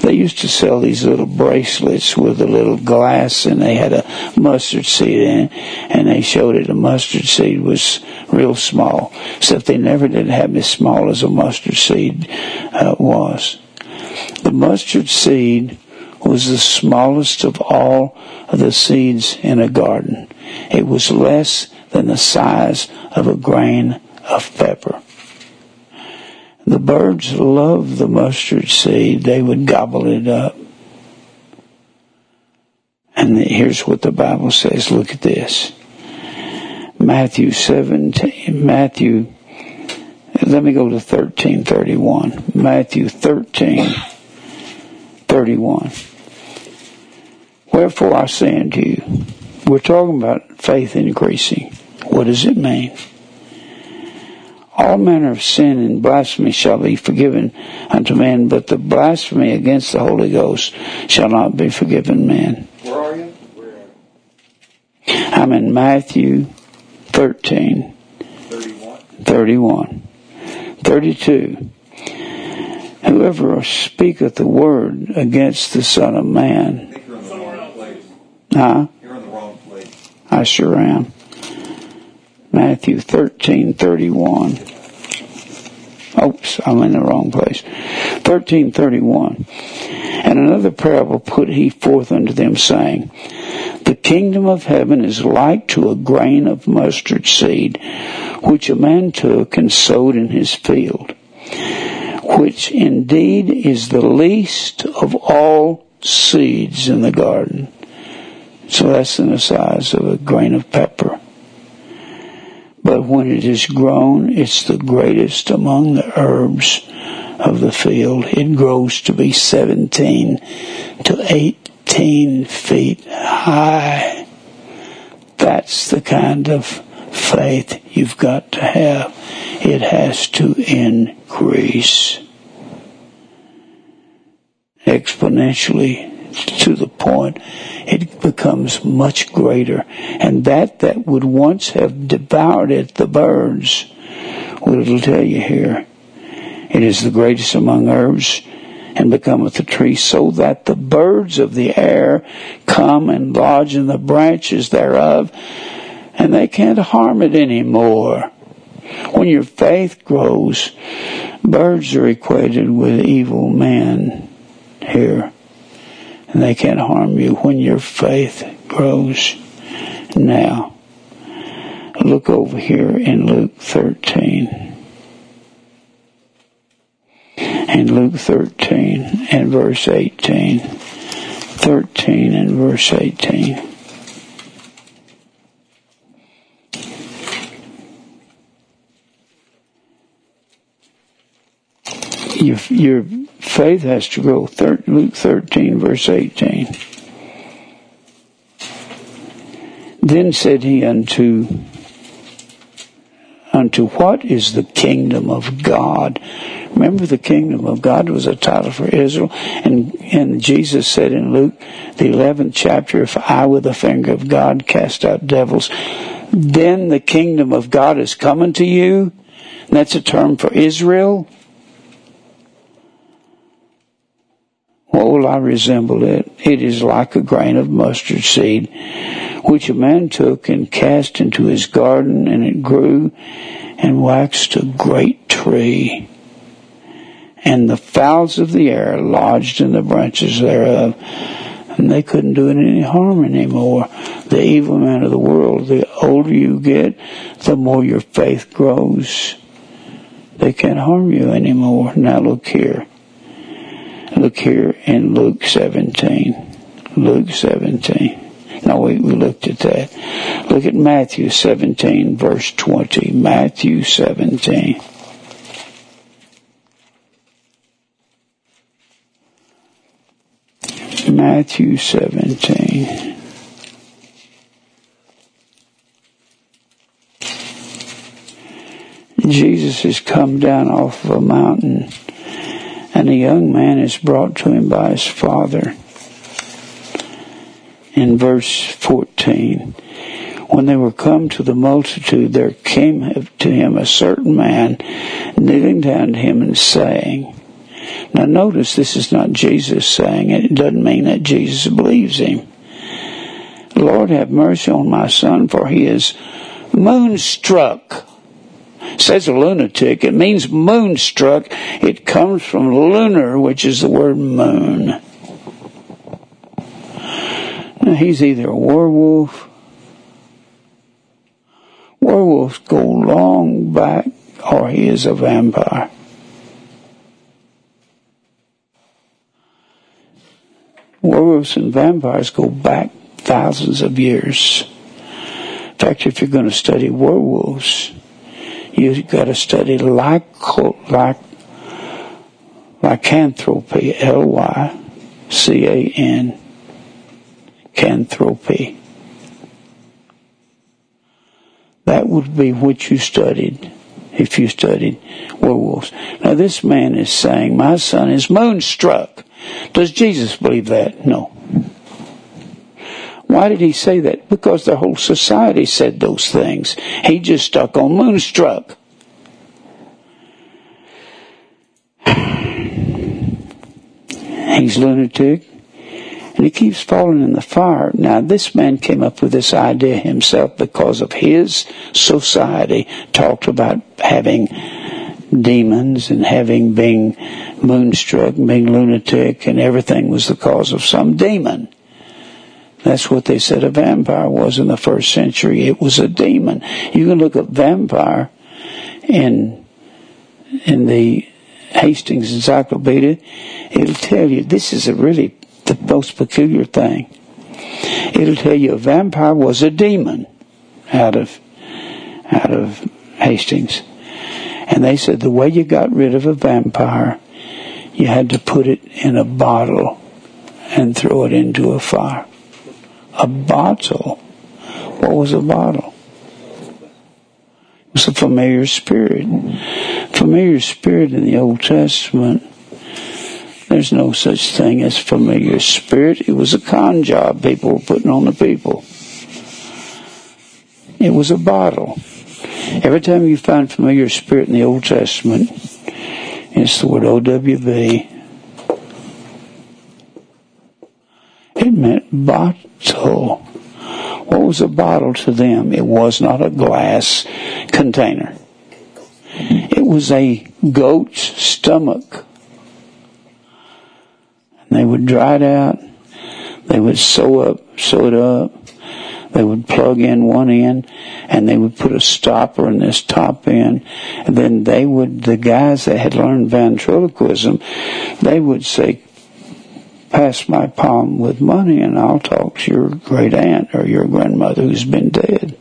they used to sell these little bracelets with a little glass and they had a mustard seed in it, and they showed it. A mustard seed was real small, except they never did have as small as a mustard seed was. The mustard seed was the smallest of all of the seeds in a garden. It was less than the size of a grain of pepper. The birds loved the mustard seed. They would gobble it up. And here's what the Bible says. Look at this. Let me go to 13:31. Matthew 13:31. Wherefore I say unto you, we're talking about faith increasing. What does it mean? All manner of sin and blasphemy shall be forgiven unto men, but the blasphemy against the Holy Ghost shall not be forgiven men. Where are you? I'm in Matthew 13. 31. 32. Whoever speaketh the word against the Son of Man. I think you're in the wrong place. Huh? You're in the wrong place. I sure am. Matthew 13:31. Oops, I'm in the wrong place. 13:31. And another parable put he forth unto them, saying, the kingdom of heaven is like to a grain of mustard seed, which a man took and sowed in his field, which indeed is the least of all seeds in the garden. It's less than the size of a grain of pepper. But when it is grown, it's the greatest among the herbs of the field. It grows to be 17 to 18 feet high. That's the kind of faith you've got to have. It has to increase exponentially to the point it becomes much greater. And that would once have devoured it, the birds, what it'll tell you here, it is the greatest among herbs and becometh a tree, so that the birds of the air come and lodge in the branches thereof, and they can't harm it anymore. When your faith grows, birds are equated with evil men. here, and they can't harm you when your faith grows now. Look over here in Luke 13. In Luke 13 and verse 18. 13 and verse 18. Your faith has to grow. Luke 13, verse 18. Then said he unto what is the kingdom of God? Remember, the kingdom of God was a title for Israel. And Jesus said in Luke, the 11th chapter, if I with the finger of God cast out devils, then the kingdom of God is coming to you. And that's a term for Israel. What will I resemble it? It is like a grain of mustard seed, which a man took and cast into his garden, and it grew and waxed a great tree. And the fowls of the air lodged in the branches thereof, and they couldn't do it any harm anymore. The evil man of the world, the older you get, the more your faith grows. They can't harm you anymore. Now look here. Look here in Luke 17. Luke 17. No, we looked at that. Look at Matthew 17, verse 20. Matthew 17. Matthew 17. Jesus has come down off of a mountain, and a young man is brought to him by his father. In verse 14, when they were come to the multitude, there came to him a certain man, kneeling down to him and saying, now notice this is not Jesus saying it. It doesn't mean that Jesus believes him. Lord, have mercy on my son, for he is moonstruck. Says a lunatic. It means moonstruck. It comes from lunar, which is the word moon. Now, he's either a werewolf. Werewolves go long back, or he is a vampire. Werewolves and vampires go back thousands of years. In fact, if you're going to study werewolves, you've got to study lycanthropy, L-Y-C-A-N, canthropy. That would be what you studied if you studied werewolves. Now this man is saying, my son is moonstruck. Does Jesus believe that? No. Why did he say that? Because the whole society said those things. He just stuck on moonstruck. He's lunatic. And he keeps falling in the fire. Now, this man came up with this idea himself because of his society talked about having demons and having being moonstruck and being lunatic, and everything was the cause of some demon. That's what they said a vampire was in the first century. It was a demon. You can look up vampire in the Hastings Encyclopedia. It'll tell you this is really the most peculiar thing. It'll tell you a vampire was a demon out of Hastings. And they said the way you got rid of a vampire, you had to put it in a bottle and throw it into a fire. A bottle. What was a bottle? It was a familiar spirit. Familiar spirit in the Old Testament. There's no such thing as familiar spirit. It was a con job people were putting on the people. It was a bottle. Every time you find familiar spirit in the Old Testament, it's the word O-W-B. It meant bottle. What was a bottle to them? It was not a glass container. It was a goat's stomach. and they would dry it out. They would sew it up. They would plug in one end, and they would put a stopper in this top end. And then the guys that had learned ventriloquism, they would say, "Pass my palm with money, and I'll talk to your great aunt or your grandmother who's been dead."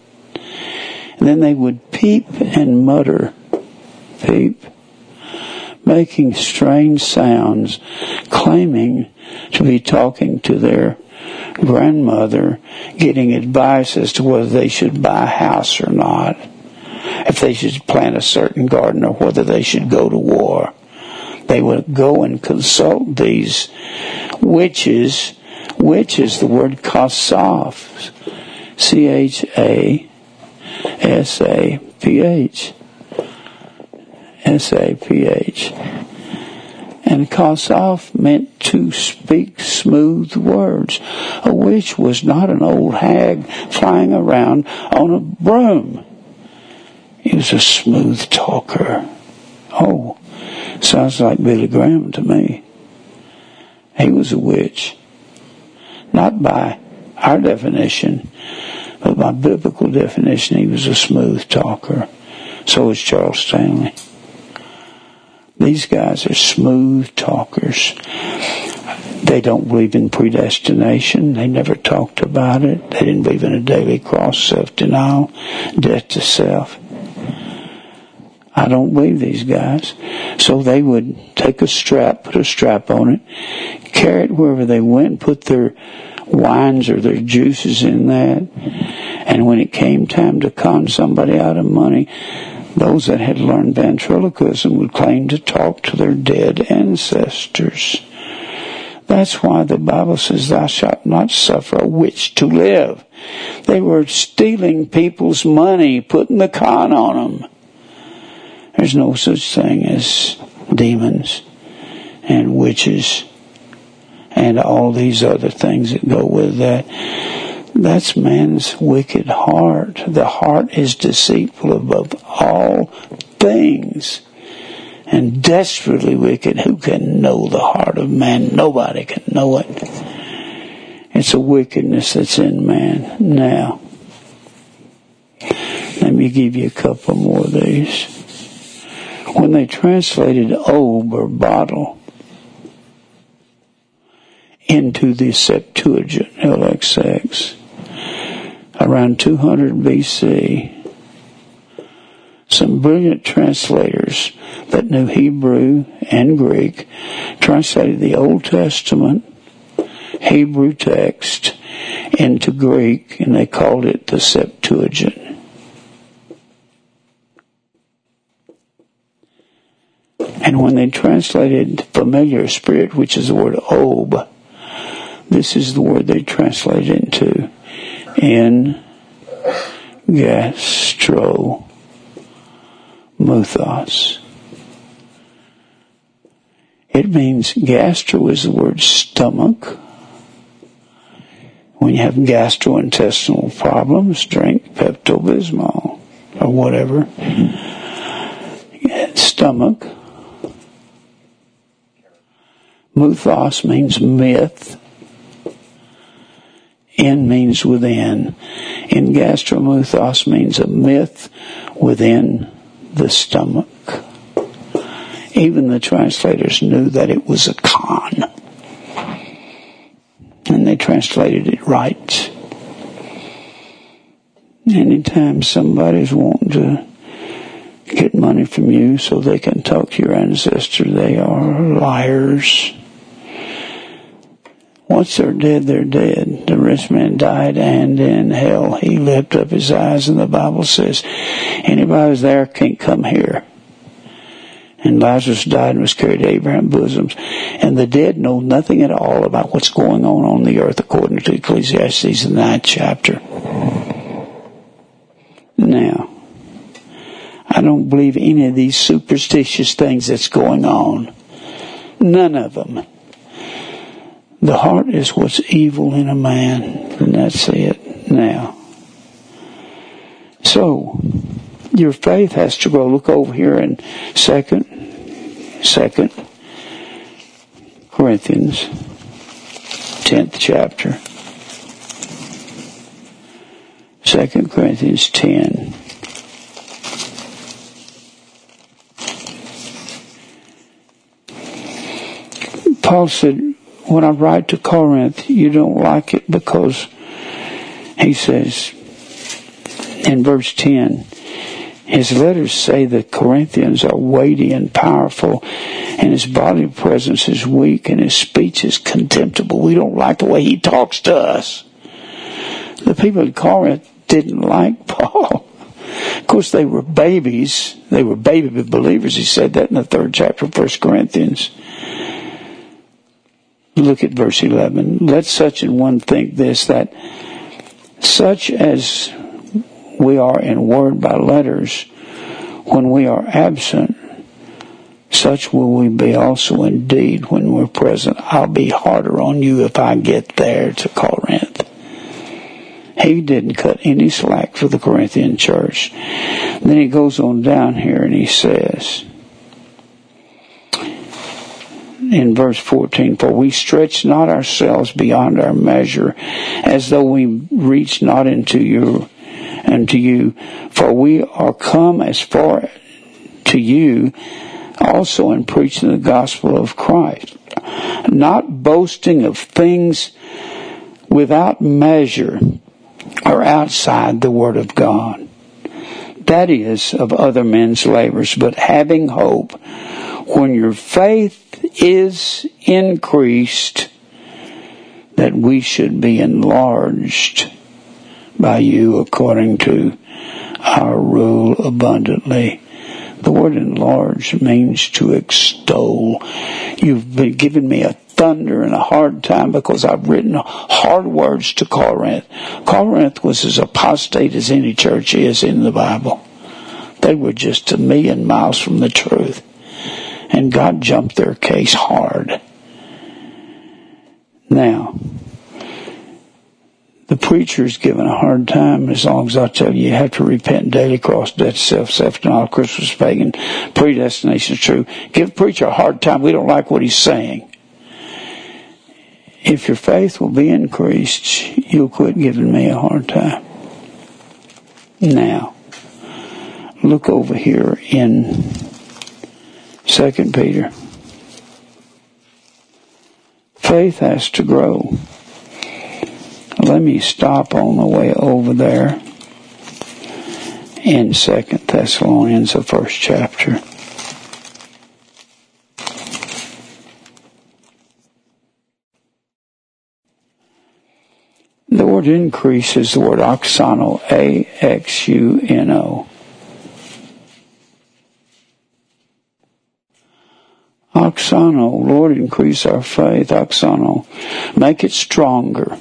And then they would peep and mutter, peep, making strange sounds, claiming to be talking to their grandmother, getting advice as to whether they should buy a house or not, if they should plant a certain garden, or whether they should go to war. They would go and consult these witches. Witch is the word chasaph, chasaph, saph. And chasaph meant to speak smooth words. A witch was not an old hag flying around on a broom. He was a smooth talker. Oh, sounds like Billy Graham to me. He was a witch. Not by our definition, but by biblical definition, he was a smooth talker. So was Charles Stanley. These guys are smooth talkers. They don't believe in predestination. They never talked about it. They didn't believe in a daily cross, self-denial, death to self. I don't believe these guys. So they would take a strap, put a strap on it, carry it wherever they went, put their wines or their juices in that. And when it came time to con somebody out of money, those that had learned ventriloquism would claim to talk to their dead ancestors. That's why the Bible says, "Thou shalt not suffer a witch to live." They were stealing people's money, putting the con on them. There's no such thing as demons and witches and all these other things that go with that. That's man's wicked heart. The heart is deceitful above all things and desperately wicked. Who can know the heart of man? Nobody can know it. It's a wickedness that's in man. Now, let me give you a couple more of these. When they translated "obe" or "bottle" into the Septuagint, LXX, around 200 BC, some brilliant translators that knew Hebrew and Greek translated the Old Testament Hebrew text into Greek, and they called it the Septuagint. And when they translated familiar spirit, which is the word "obe," this is the word they translated into: in gastro muthos. It means gastro is the word stomach. When you have gastrointestinal problems, drink Pepto-Bismol or whatever. Stomach. Muthos means myth. In means within. In gastromuthos means a myth within the stomach. Even the translators knew that it was a con, and they translated it right. Anytime somebody's wanting to get money from you so they can talk to your ancestor, they are liars. Once they're dead, they're dead. The rich man died, and in hell he lift up his eyes, and the Bible says, anybody who's there can't come here. And Lazarus died and was carried to Abraham's bosoms. And the dead know nothing at all about what's going on the earth, according to Ecclesiastes, the 9th chapter. Now, I don't believe any of these superstitious things that's going on. None of them. The heart is what's evil in a man, and that's it. Now, so your faith has to grow. Look over here in Second Corinthians. 10th chapter. 2 Corinthians 10. Paul said, when I write to Corinth, you don't like it because, he says in verse 10, his letters say the Corinthians are weighty and powerful, and his bodily presence is weak, and his speech is contemptible. We don't like the way he talks to us. The people at Corinth didn't like Paul. Of course, they were babies. They were baby believers. He said that in the 3rd chapter of 1 Corinthians. Look at verse 11. Let such an one think this, that such as we are in word by letters, when we are absent, such will we be also indeed when we're present. I'll be harder on you if I get there to Corinth. He didn't cut any slack for the Corinthian church. And then he goes on down here and he says, in verse 14, for we stretch not ourselves beyond our measure, as though we reach not unto you, for we are come as far to you also in preaching the gospel of Christ, not boasting of things without measure or outside the word of God, that is, of other men's labors, but having hope, when your faith is increased, that we should be enlarged by you according to our rule abundantly. The word enlarge means to extol. You've been giving me a thunder and a hard time because I've written hard words to Corinth. Corinth was as apostate as any church is in the Bible. They were just a million miles from the truth. And God jumped their case hard. Now, the preacher is given a hard time as long as I tell you have to repent daily, cross, death, self-denial, Christmas, pagan, predestination is true. Give the preacher a hard time. We don't like what he's saying. If your faith will be increased, you'll quit giving me a hard time. Now, look over here in 2 Peter. Faith has to grow. Let me stop on the way over there in 2nd Thessalonians, the 1st chapter. The word increase is the word axuno, A-X-U-N-O. Axuno, Lord, increase our faith, axuno, make it stronger.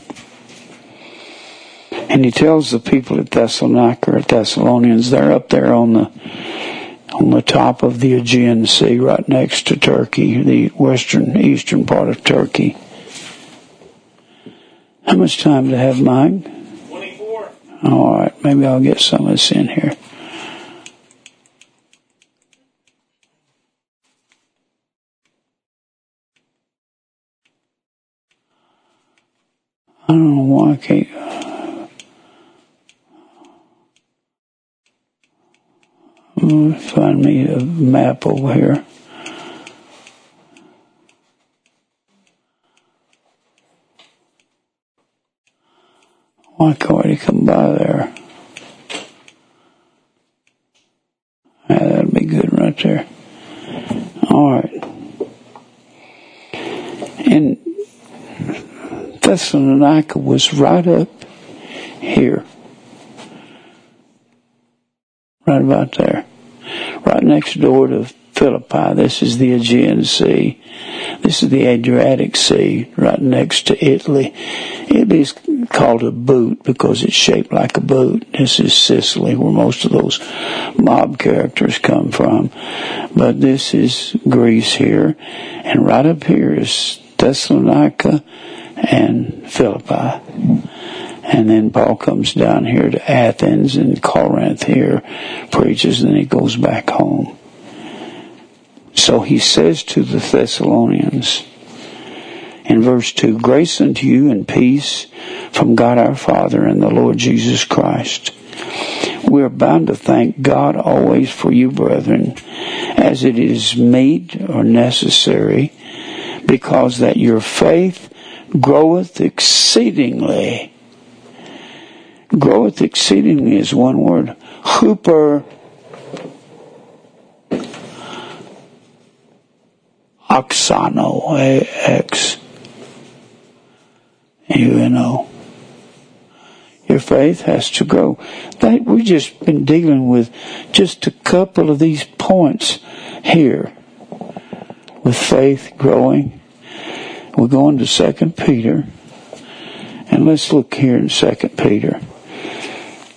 And he tells the people at Thessalonica, or Thessalonians, they're up there on the top of the Aegean Sea, right next to Turkey, the eastern part of Turkey. How much time do I have, Mike? 24. All right, maybe I'll get some of this in here. I don't know why I can't. Find me a map over here. Why can't he come by there? Yeah, that'd be good right there. All right. And Thessalonica was right up here. Right about there. Right next door to Philippi. This is the Aegean Sea. This is the Adriatic Sea, right next to Italy. Italy's called a boot because it's shaped like a boot. This is Sicily, where most of those mob characters come from. But this is Greece here. And right up here is Thessalonica and Philippi. And then Paul comes down here to Athens and Corinth here, preaches, and then he goes back home. So he says to the Thessalonians, in verse 2, grace unto you and peace from God our Father and the Lord Jesus Christ. We are bound to thank God always for you, brethren, as it is meet or necessary, because that your faith groweth exceedingly. Groweth exceedingly is one word. Huper oxano, A-X-U-N-O. Your faith has to grow. That we've just been dealing with just a couple of these points here. With faith growing. We're going to 2 Peter. And let's look here in 2 Peter.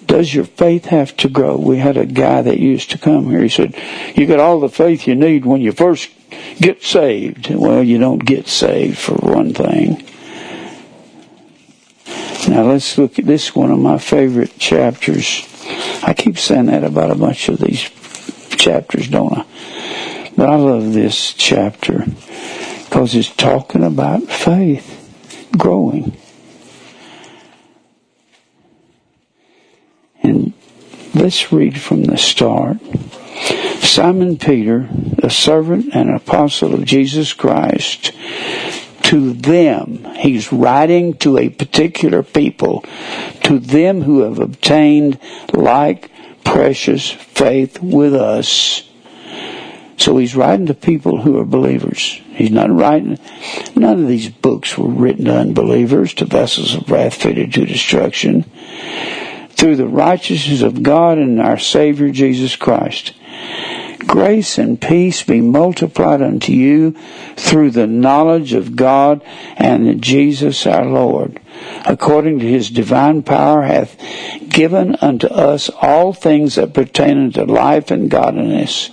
Does your faith have to grow? We had a guy that used to come here. He said, you got all the faith you need when you first get saved. Well, you don't get saved for one thing. Now let's look at this, one of my favorite chapters. I keep saying that about a bunch of these chapters, don't I? But I love this chapter because it's talking about faith growing. And let's read from the start. Simon Peter, a servant and apostle of Jesus Christ, to them, he's writing to a particular people, to them who have obtained like precious faith with us. So he's writing to people who are believers. He's not writing, none of these books were written to unbelievers, to vessels of wrath fitted to destruction. Through the righteousness of God and our Savior Jesus Christ. Grace and peace be multiplied unto you through the knowledge of God and Jesus our Lord, according to his divine power hath given unto us all things that pertain unto life and godliness,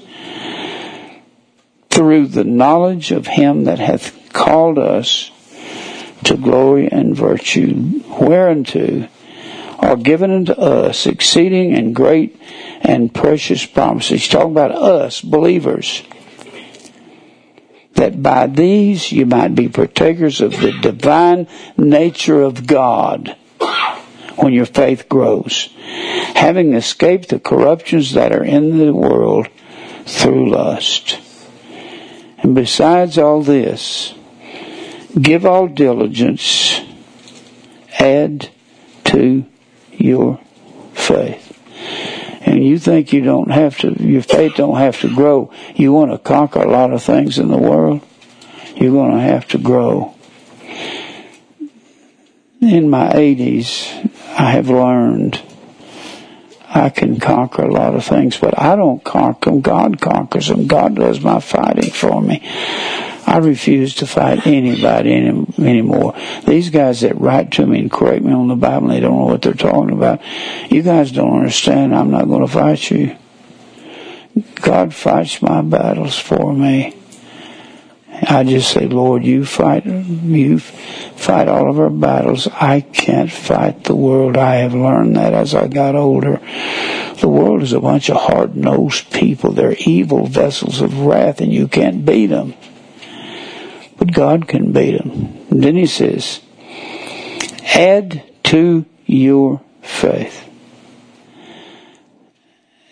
through the knowledge of him that hath called us to glory and virtue, whereunto are given unto us exceeding and great and precious promises. He's talking about us, believers. That by these you might be partakers of the divine nature of God when your faith grows, having escaped the corruptions that are in the world through lust. And besides all this, give all diligence, add to your faith. And you think you don't have to, your faith don't have to grow. You want to conquer a lot of things in the world, you're going to have to grow. In my 80s, I have learned I can conquer a lot of things, but I don't conquer them. God conquers them. God does my fighting for me. I refuse to fight anybody anymore. These guys that write to me and correct me on the Bible, they don't know what they're talking about. You guys don't understand. I'm not going to fight you. God fights my battles for me. I just say, Lord, you fight all of our battles. I can't fight the world. I have learned that as I got older. The world is a bunch of hard-nosed people. They're evil vessels of wrath, and you can't beat them. But God can beat them. And then he says, add to your faith.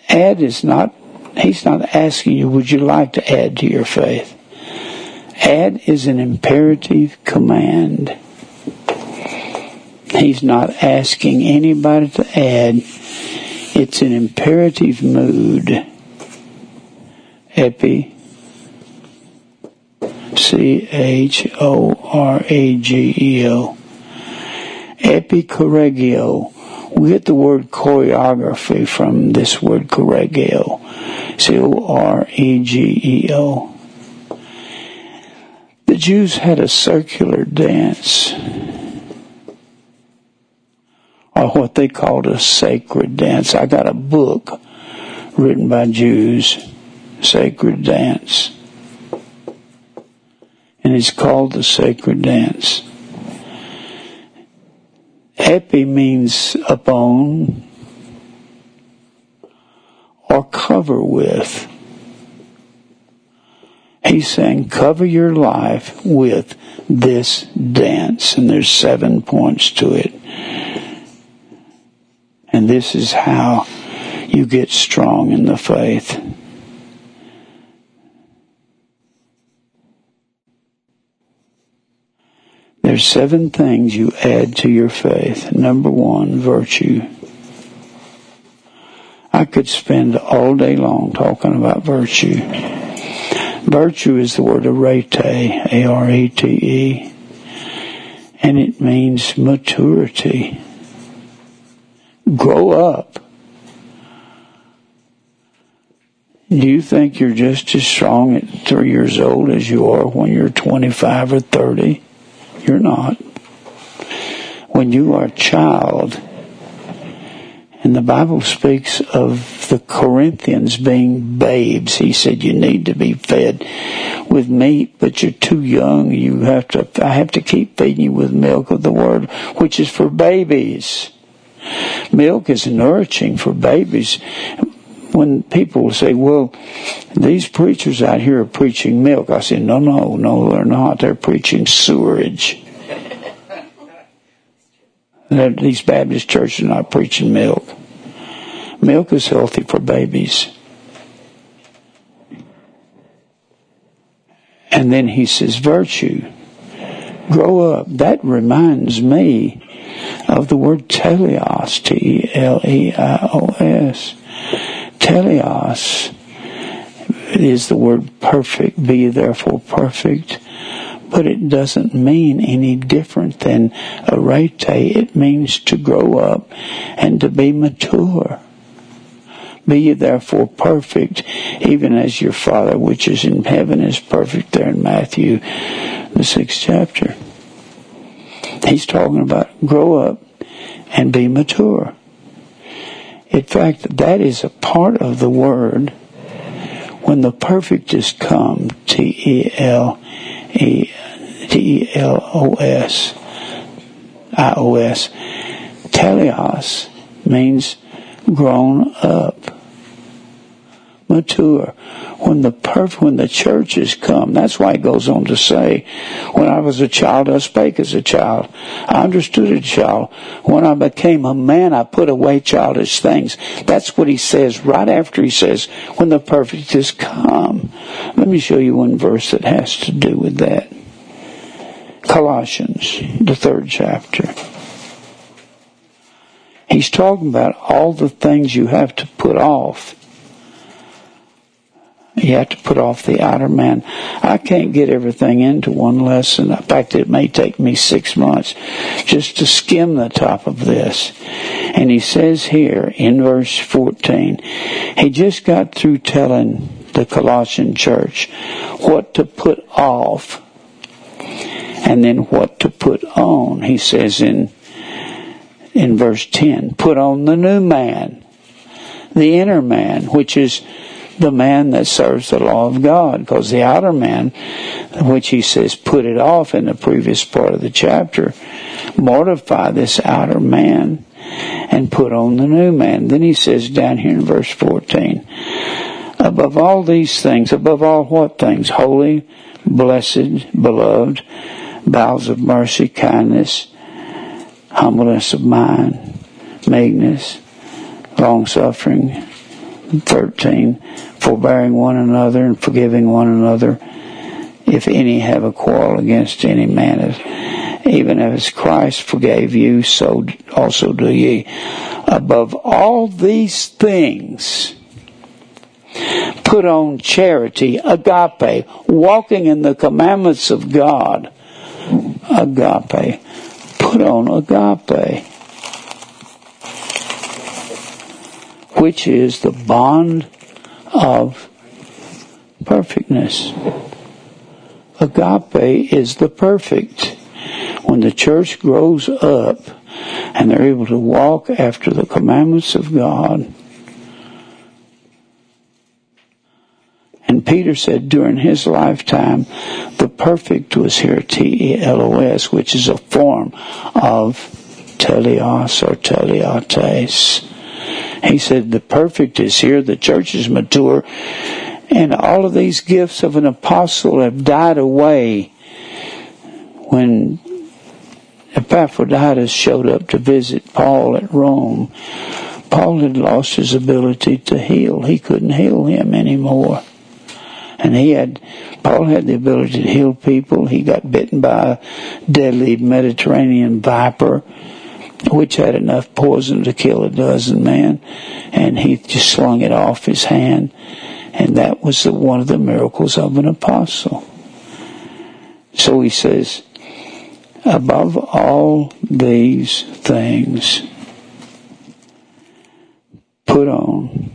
Add is not, he's not asking you, would you like to add to your faith? Add is an imperative command. He's not asking anybody to add. It's an imperative mood. Epi. C-H-O-R-A-G-E-O. Epicoregio. We get the word choreography from this word corregio. C-O-R-E-G-E-O. The Jews had a circular dance, or what they called a sacred dance. I got a book written by Jews, Sacred Dance, and it's called The Sacred Dance. Epi means upon or cover with. he's saying, cover your life with this dance. And there's 7 points to it. And this is how you get strong in the faith. There's 7 things you add to your faith. Number 1, virtue. I could spend all day long talking about virtue. Virtue is the word arete, A-R-E-T-E, and it means maturity. Grow up. Do you think you're just as strong at 3 years old as you are when you're 25 or 30? You're not. When you are a child, and the Bible speaks of the Corinthians being babes. He said, you need to be fed with meat, but you're too young. I have to keep feeding you with milk of the Word, which is for babies. Milk is nourishing for babies. When people say, well, these preachers out here are preaching milk, I say, no, they're not. They're preaching sewerage. These Baptist churches are not preaching milk. Milk is healthy for babies. And then he says, virtue. Grow up. That reminds me of the word teleos, T-E-L-E-I-O-S. Teleos is the word perfect, be therefore perfect, but it doesn't mean any different than arete. It means to grow up and to be mature. Be ye therefore perfect, even as your Father which is in heaven is perfect, there in Matthew, the 6th chapter. He's talking about grow up and be mature. In fact, that is a part of the word. When the perfect is come, T-E-L-O-S, teleos means grown up, mature. When the church has come, that's why it goes on to say, when I was a child, I spake as a child. I understood a child. When I became a man, I put away childish things. That's what he says right after he says, when the perfect is come. Let me show you one verse that has to do with that. Colossians, the 3rd chapter. He's talking about all the things you have to put off. You have to put off the outer man. I can't get everything into one lesson. In fact, it may take me 6 months just to skim the top of this. And he says here in verse 14, he just got through telling the Colossian church what to put off and then what to put on. He says in verse 10, put on the new man, the inner man, which is the man that serves the law of God, because the outer man, which he says put it off in the previous part of the chapter, mortify this outer man and put on the new man. Then he says down here in verse 14, above all these things, above all what things? Holy, blessed, beloved, bowels of mercy, kindness, humbleness of mind, meekness, long-suffering, 13, forbearing one another and forgiving one another, if any have a quarrel against any man, even as Christ forgave you, so also do ye. Above all these things, put on charity, agape, walking in the commandments of God, agape, put on agape, which is the bond of perfectness. Agape is the perfect. When the church grows up and they're able to walk after the commandments of God. And Peter said during his lifetime, the perfect was here, T-E-L-O-S, which is a form of teleos or teleotes. He said the perfect is here, the church is mature, And all of these gifts of an apostle have died away when Epaphroditus showed up to visit Paul at Rome. Paul had lost his ability to heal. He couldn't heal him anymore. And Paul had the ability to heal people. He got bitten by a deadly Mediterranean viper, which had enough poison to kill a dozen men. And he just slung it off his hand. And that was one of the miracles of an apostle. So he says, above all these things, put on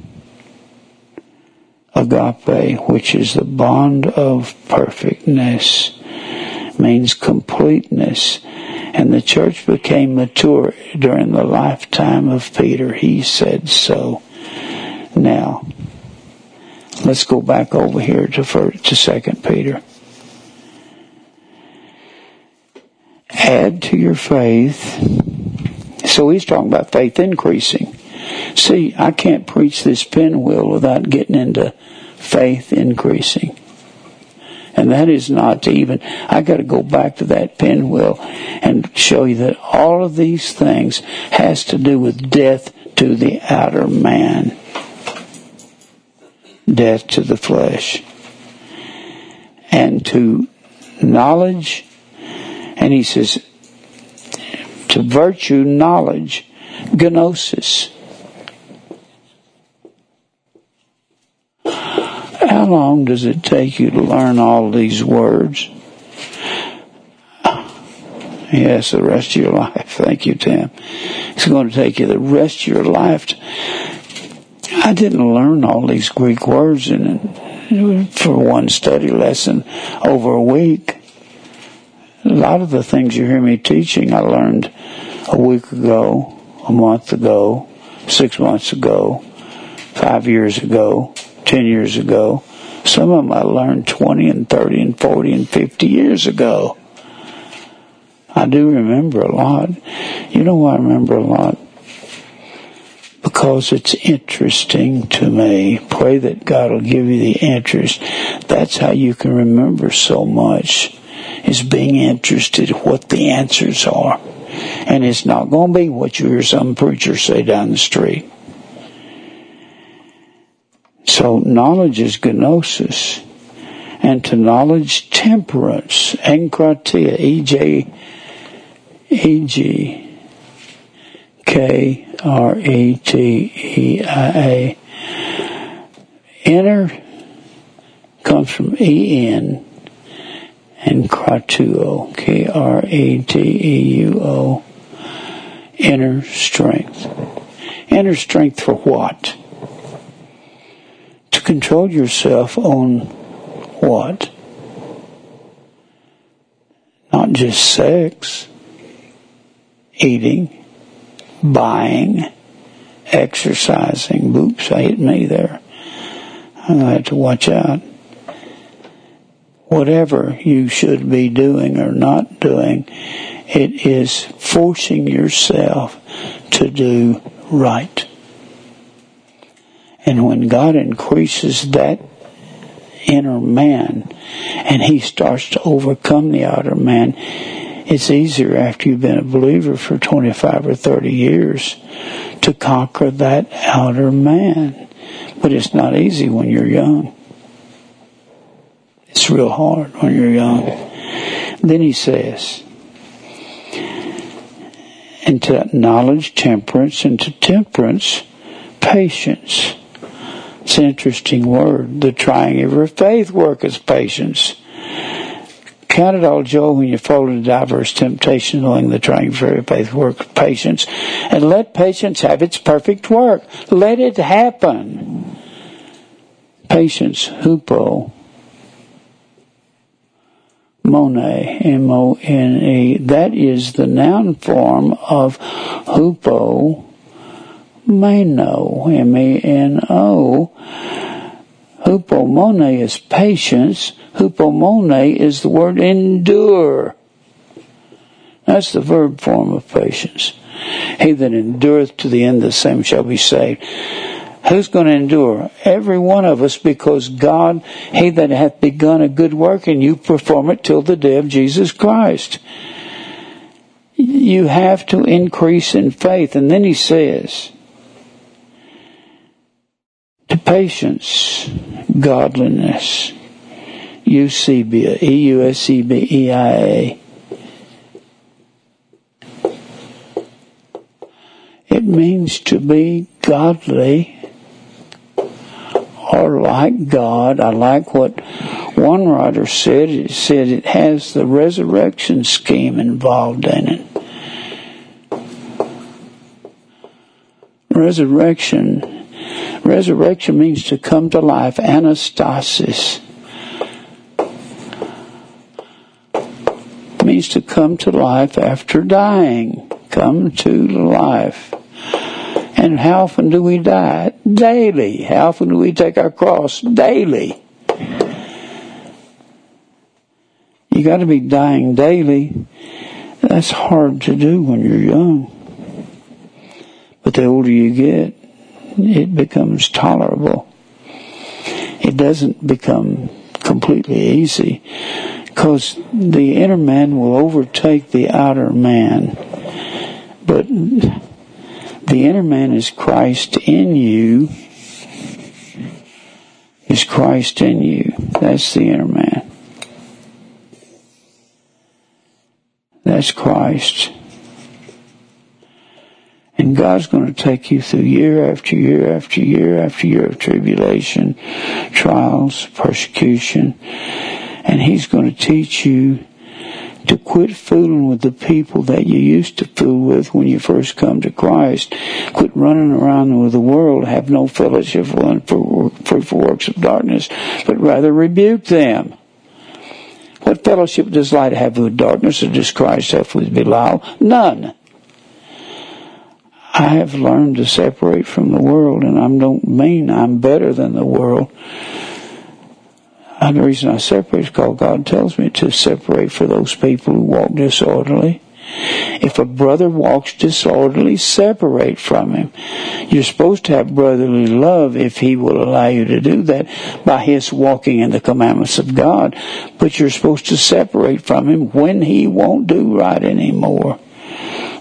agape, which is the bond of perfectness, means completeness. And the church became mature during the lifetime of Peter. He said so. Now, let's go back over here to 2 Peter. Add to your faith. So he's talking about faith increasing. See, I can't preach this pinwheel without getting into faith increasing. And that is not to even... I got to go back to that pinwheel and show you that all of these things has to do with death to the outer man. Death to the flesh. And to knowledge. And he says, to virtue, knowledge, gnosis. How long does it take you to learn all these words? Yes, the rest of your life. Thank you, Tim. It's going to take you the rest of your life. I didn't learn all these Greek words for one study lesson over a week. A lot of the things you hear me teaching, I learned a week ago, a month ago, 6 months ago, 5 years ago, 10 years ago. Some of them I learned 20 and 30 and 40 and 50 years ago. I do remember a lot. You know why I remember a lot? Because it's interesting to me. Pray that God will give you the interest. That's how you can remember so much. Is being interested in what the answers are. And it's not going to be what you hear some preacher say down the street. So knowledge is gnosis. And to knowledge, temperance, enkratia, E-G-K-R-E-T-E-I-A. Inner comes from E-N. And kratuo, K-R-A-T-E-U-O, inner strength. Inner strength for what? To control yourself on what? Not just sex, eating, buying, exercising. Oops, I hit me there. I'm going to have to watch out. Whatever you should be doing or not doing, it is forcing yourself to do right. And when God increases that inner man and he starts to overcome the outer man, it's easier after you've been a believer for 25 or 30 years to conquer that outer man. But it's not easy when you're young. It's real hard when you're young. Then he says, and to knowledge, temperance, and to temperance, patience. It's an interesting word. The trying of your faith worketh patience. Count it all joy when you fall into diverse temptations, knowing the trying of your faith worketh patience. And let patience have its perfect work. Let it happen. Patience, hupo. Mone, M-O-N-E, that is the noun form of hupomeno, M-E-N-O. Hupomone is patience. Hupomone is the word endure. That's the verb form of patience. He that endureth to the end, the same shall be saved. Who's going to endure? Every one of us, because God, he that hath begun a good work in you, perform it till the day of Jesus Christ. You have to increase in faith. And then he says, to patience, godliness, Eusebia, E-U-S-E-B-E-I-A. It means to be godly or like God. I like what one writer said. It said it has the resurrection scheme involved in it. Resurrection means to come to life, anastasis. It means to come to life after dying. Come to life. And how often do we die? Daily. How often do we take our cross? Daily. You got to be dying daily. That's hard to do when you're young. But the older you get, it becomes tolerable. It doesn't become completely easy, because the inner man will overtake the outer man. But the inner man is Christ in you. Is Christ in you. That's the inner man. That's Christ. And God's going to take you through year after year after year after year of tribulation, trials, persecution. And he's going to teach you to quit fooling with the people that you used to fool with when you first come to Christ. Quit running around with the world. Have no fellowship with unfruitful works of darkness, but rather rebuke them. What fellowship does light have with darkness, or does Christ have with Belial? None. I have learned to separate from the world, and I don't mean I'm better than the world. And the reason I separate is because God tells me to separate for those people who walk disorderly. If a brother walks disorderly, separate from him. You're supposed to have brotherly love, if he will allow you to do that, by his walking in the commandments of God. But you're supposed to separate from him when he won't do right anymore.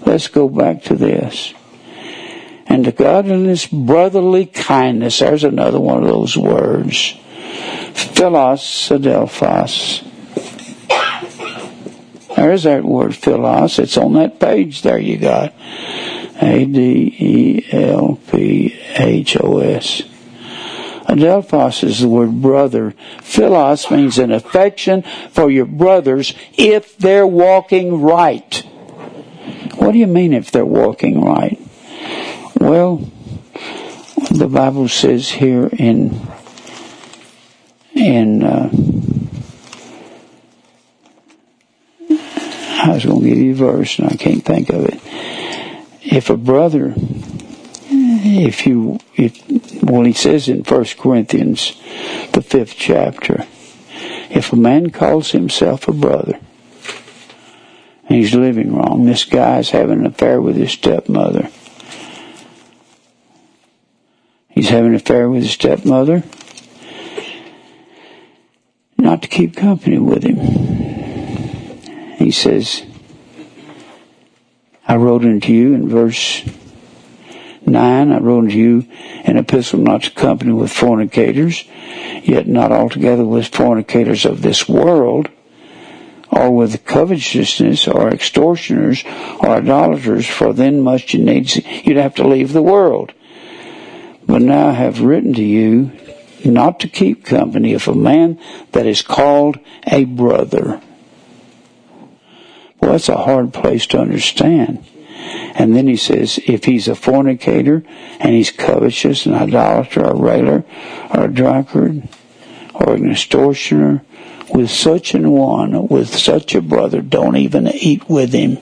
Let's go back to this. And to godliness, brotherly kindness. There's another one of those words. Philos, adelphos. There's that word, philos. It's on that page there you got. A-D-E-L-P-H-O-S. Adelphos is the word brother. Philos means an affection for your brothers if they're walking right. What do you mean if they're walking right? Well, the Bible says here in I was going to give you a verse and I can't think of it. If a brother, he says in 1 Corinthians, the 5th chapter, if a man calls himself a brother and he's living wrong, this guy's having an affair with his stepmother. He's having an affair with his stepmother. Not to keep company with him. He says, I wrote unto you in verse 9, I wrote unto you an epistle not to company with fornicators, yet not altogether with fornicators of this world, or with covetousness, or extortioners, or idolaters, for then must you needs, you'd have to leave the world. But now I have written to you not to keep company of a man that is called a brother. Well, that's a hard place to understand. And then he says, if he's a fornicator and he's covetous, an idolater, or a railer, or a drunkard, or an extortioner, with such an one, with such a brother, don't even eat with him.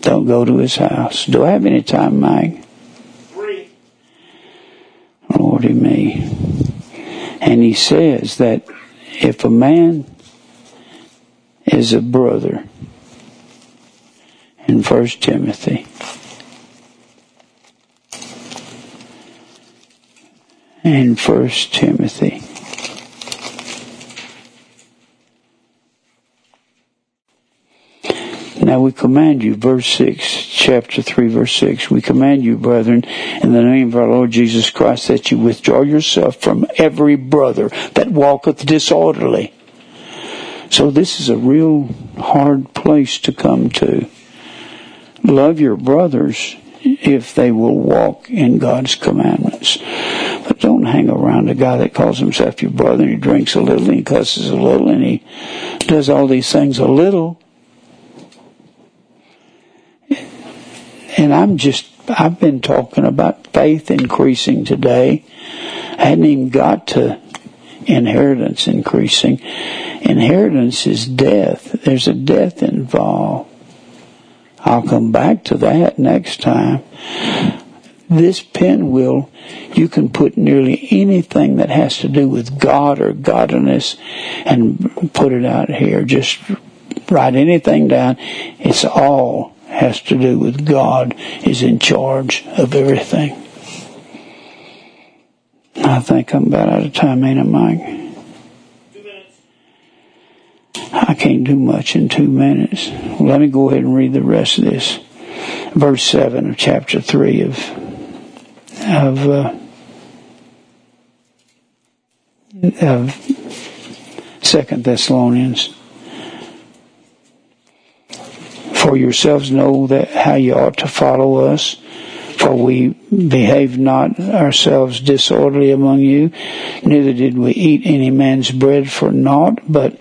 Don't go to his house. Do I have any time, Mike? Lordy me. And he says that if a man is a brother in 1 Timothy, in 1 Timothy. Now we command you, verse 6, chapter 3, verse 6, we command you, brethren, in the name of our Lord Jesus Christ, that you withdraw yourself from every brother that walketh disorderly. So this is a real hard place to come to. Love your brothers if they will walk in God's commandments. But don't hang around a guy that calls himself your brother and he drinks a little and he cusses a little and he does all these things a little. And I've been talking about faith increasing today. I hadn't even got to inheritance increasing. Inheritance is death. There's a death involved. I'll come back to that next time. This pinwheel, you can put nearly anything that has to do with God or godliness and put it out here. Just write anything down. It's all has to do with God is in charge of everything. I think I'm about out of time, ain't I, Mike? 2 minutes. I can't do much in 2 minutes. Well, let me go ahead and read the rest of this. Verse 7 of chapter 3 of 2 Thessalonians. For yourselves know that how you ought to follow us, for we behaved not ourselves disorderly among you, neither did we eat any man's bread for naught, but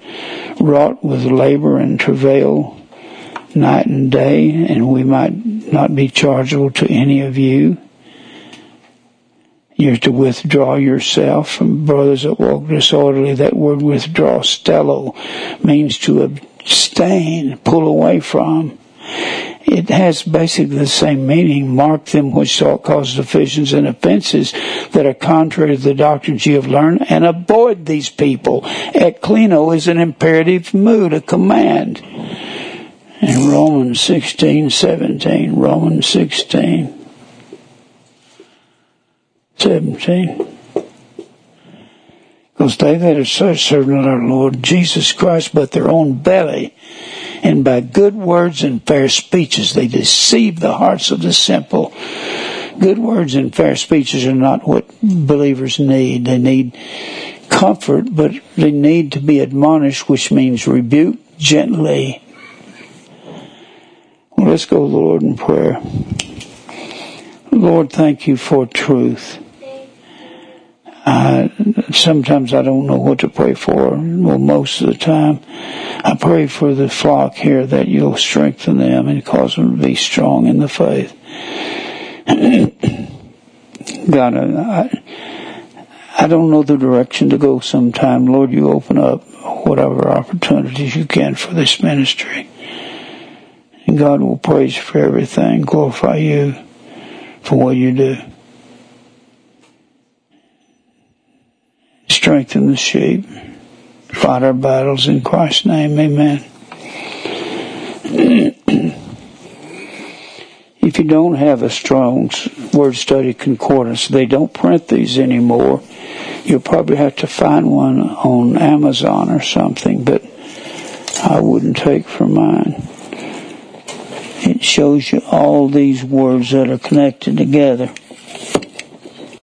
wrought with labor and travail night and day, and we might not be chargeable to any of you. You're to withdraw yourself from brothers that walk disorderly. That word withdraw, stello, means to abstain, pull away from. It has basically the same meaning. Mark them which sought cause divisions and offenses that are contrary to the doctrines you have learned, and avoid these people. Ekleno is an imperative mood, a command. In Romans 16:17. Because they that are such serve not our Lord Jesus Christ, but their own belly, and by good words and fair speeches they deceive the hearts of the simple. Good words and fair speeches are not what believers need. They need comfort, but they need to be admonished, which means rebuke gently. Well, let's go to the Lord in prayer. Lord, thank you for truth. Sometimes I don't know what to pray for. Well, most of the time I pray for the flock here that you'll strengthen them and cause them to be strong in the faith. God, I don't know the direction to go sometime. Lord, you open up whatever opportunities you can for this ministry. And God, will praise for everything, glorify you for what you do. Strengthen the sheep. Fight our battles in Christ's name. Amen. If you don't have a strong word study concordance, they don't print these anymore. You'll probably have to find one on Amazon or something, but I wouldn't take for mine. It shows you all these words that are connected together.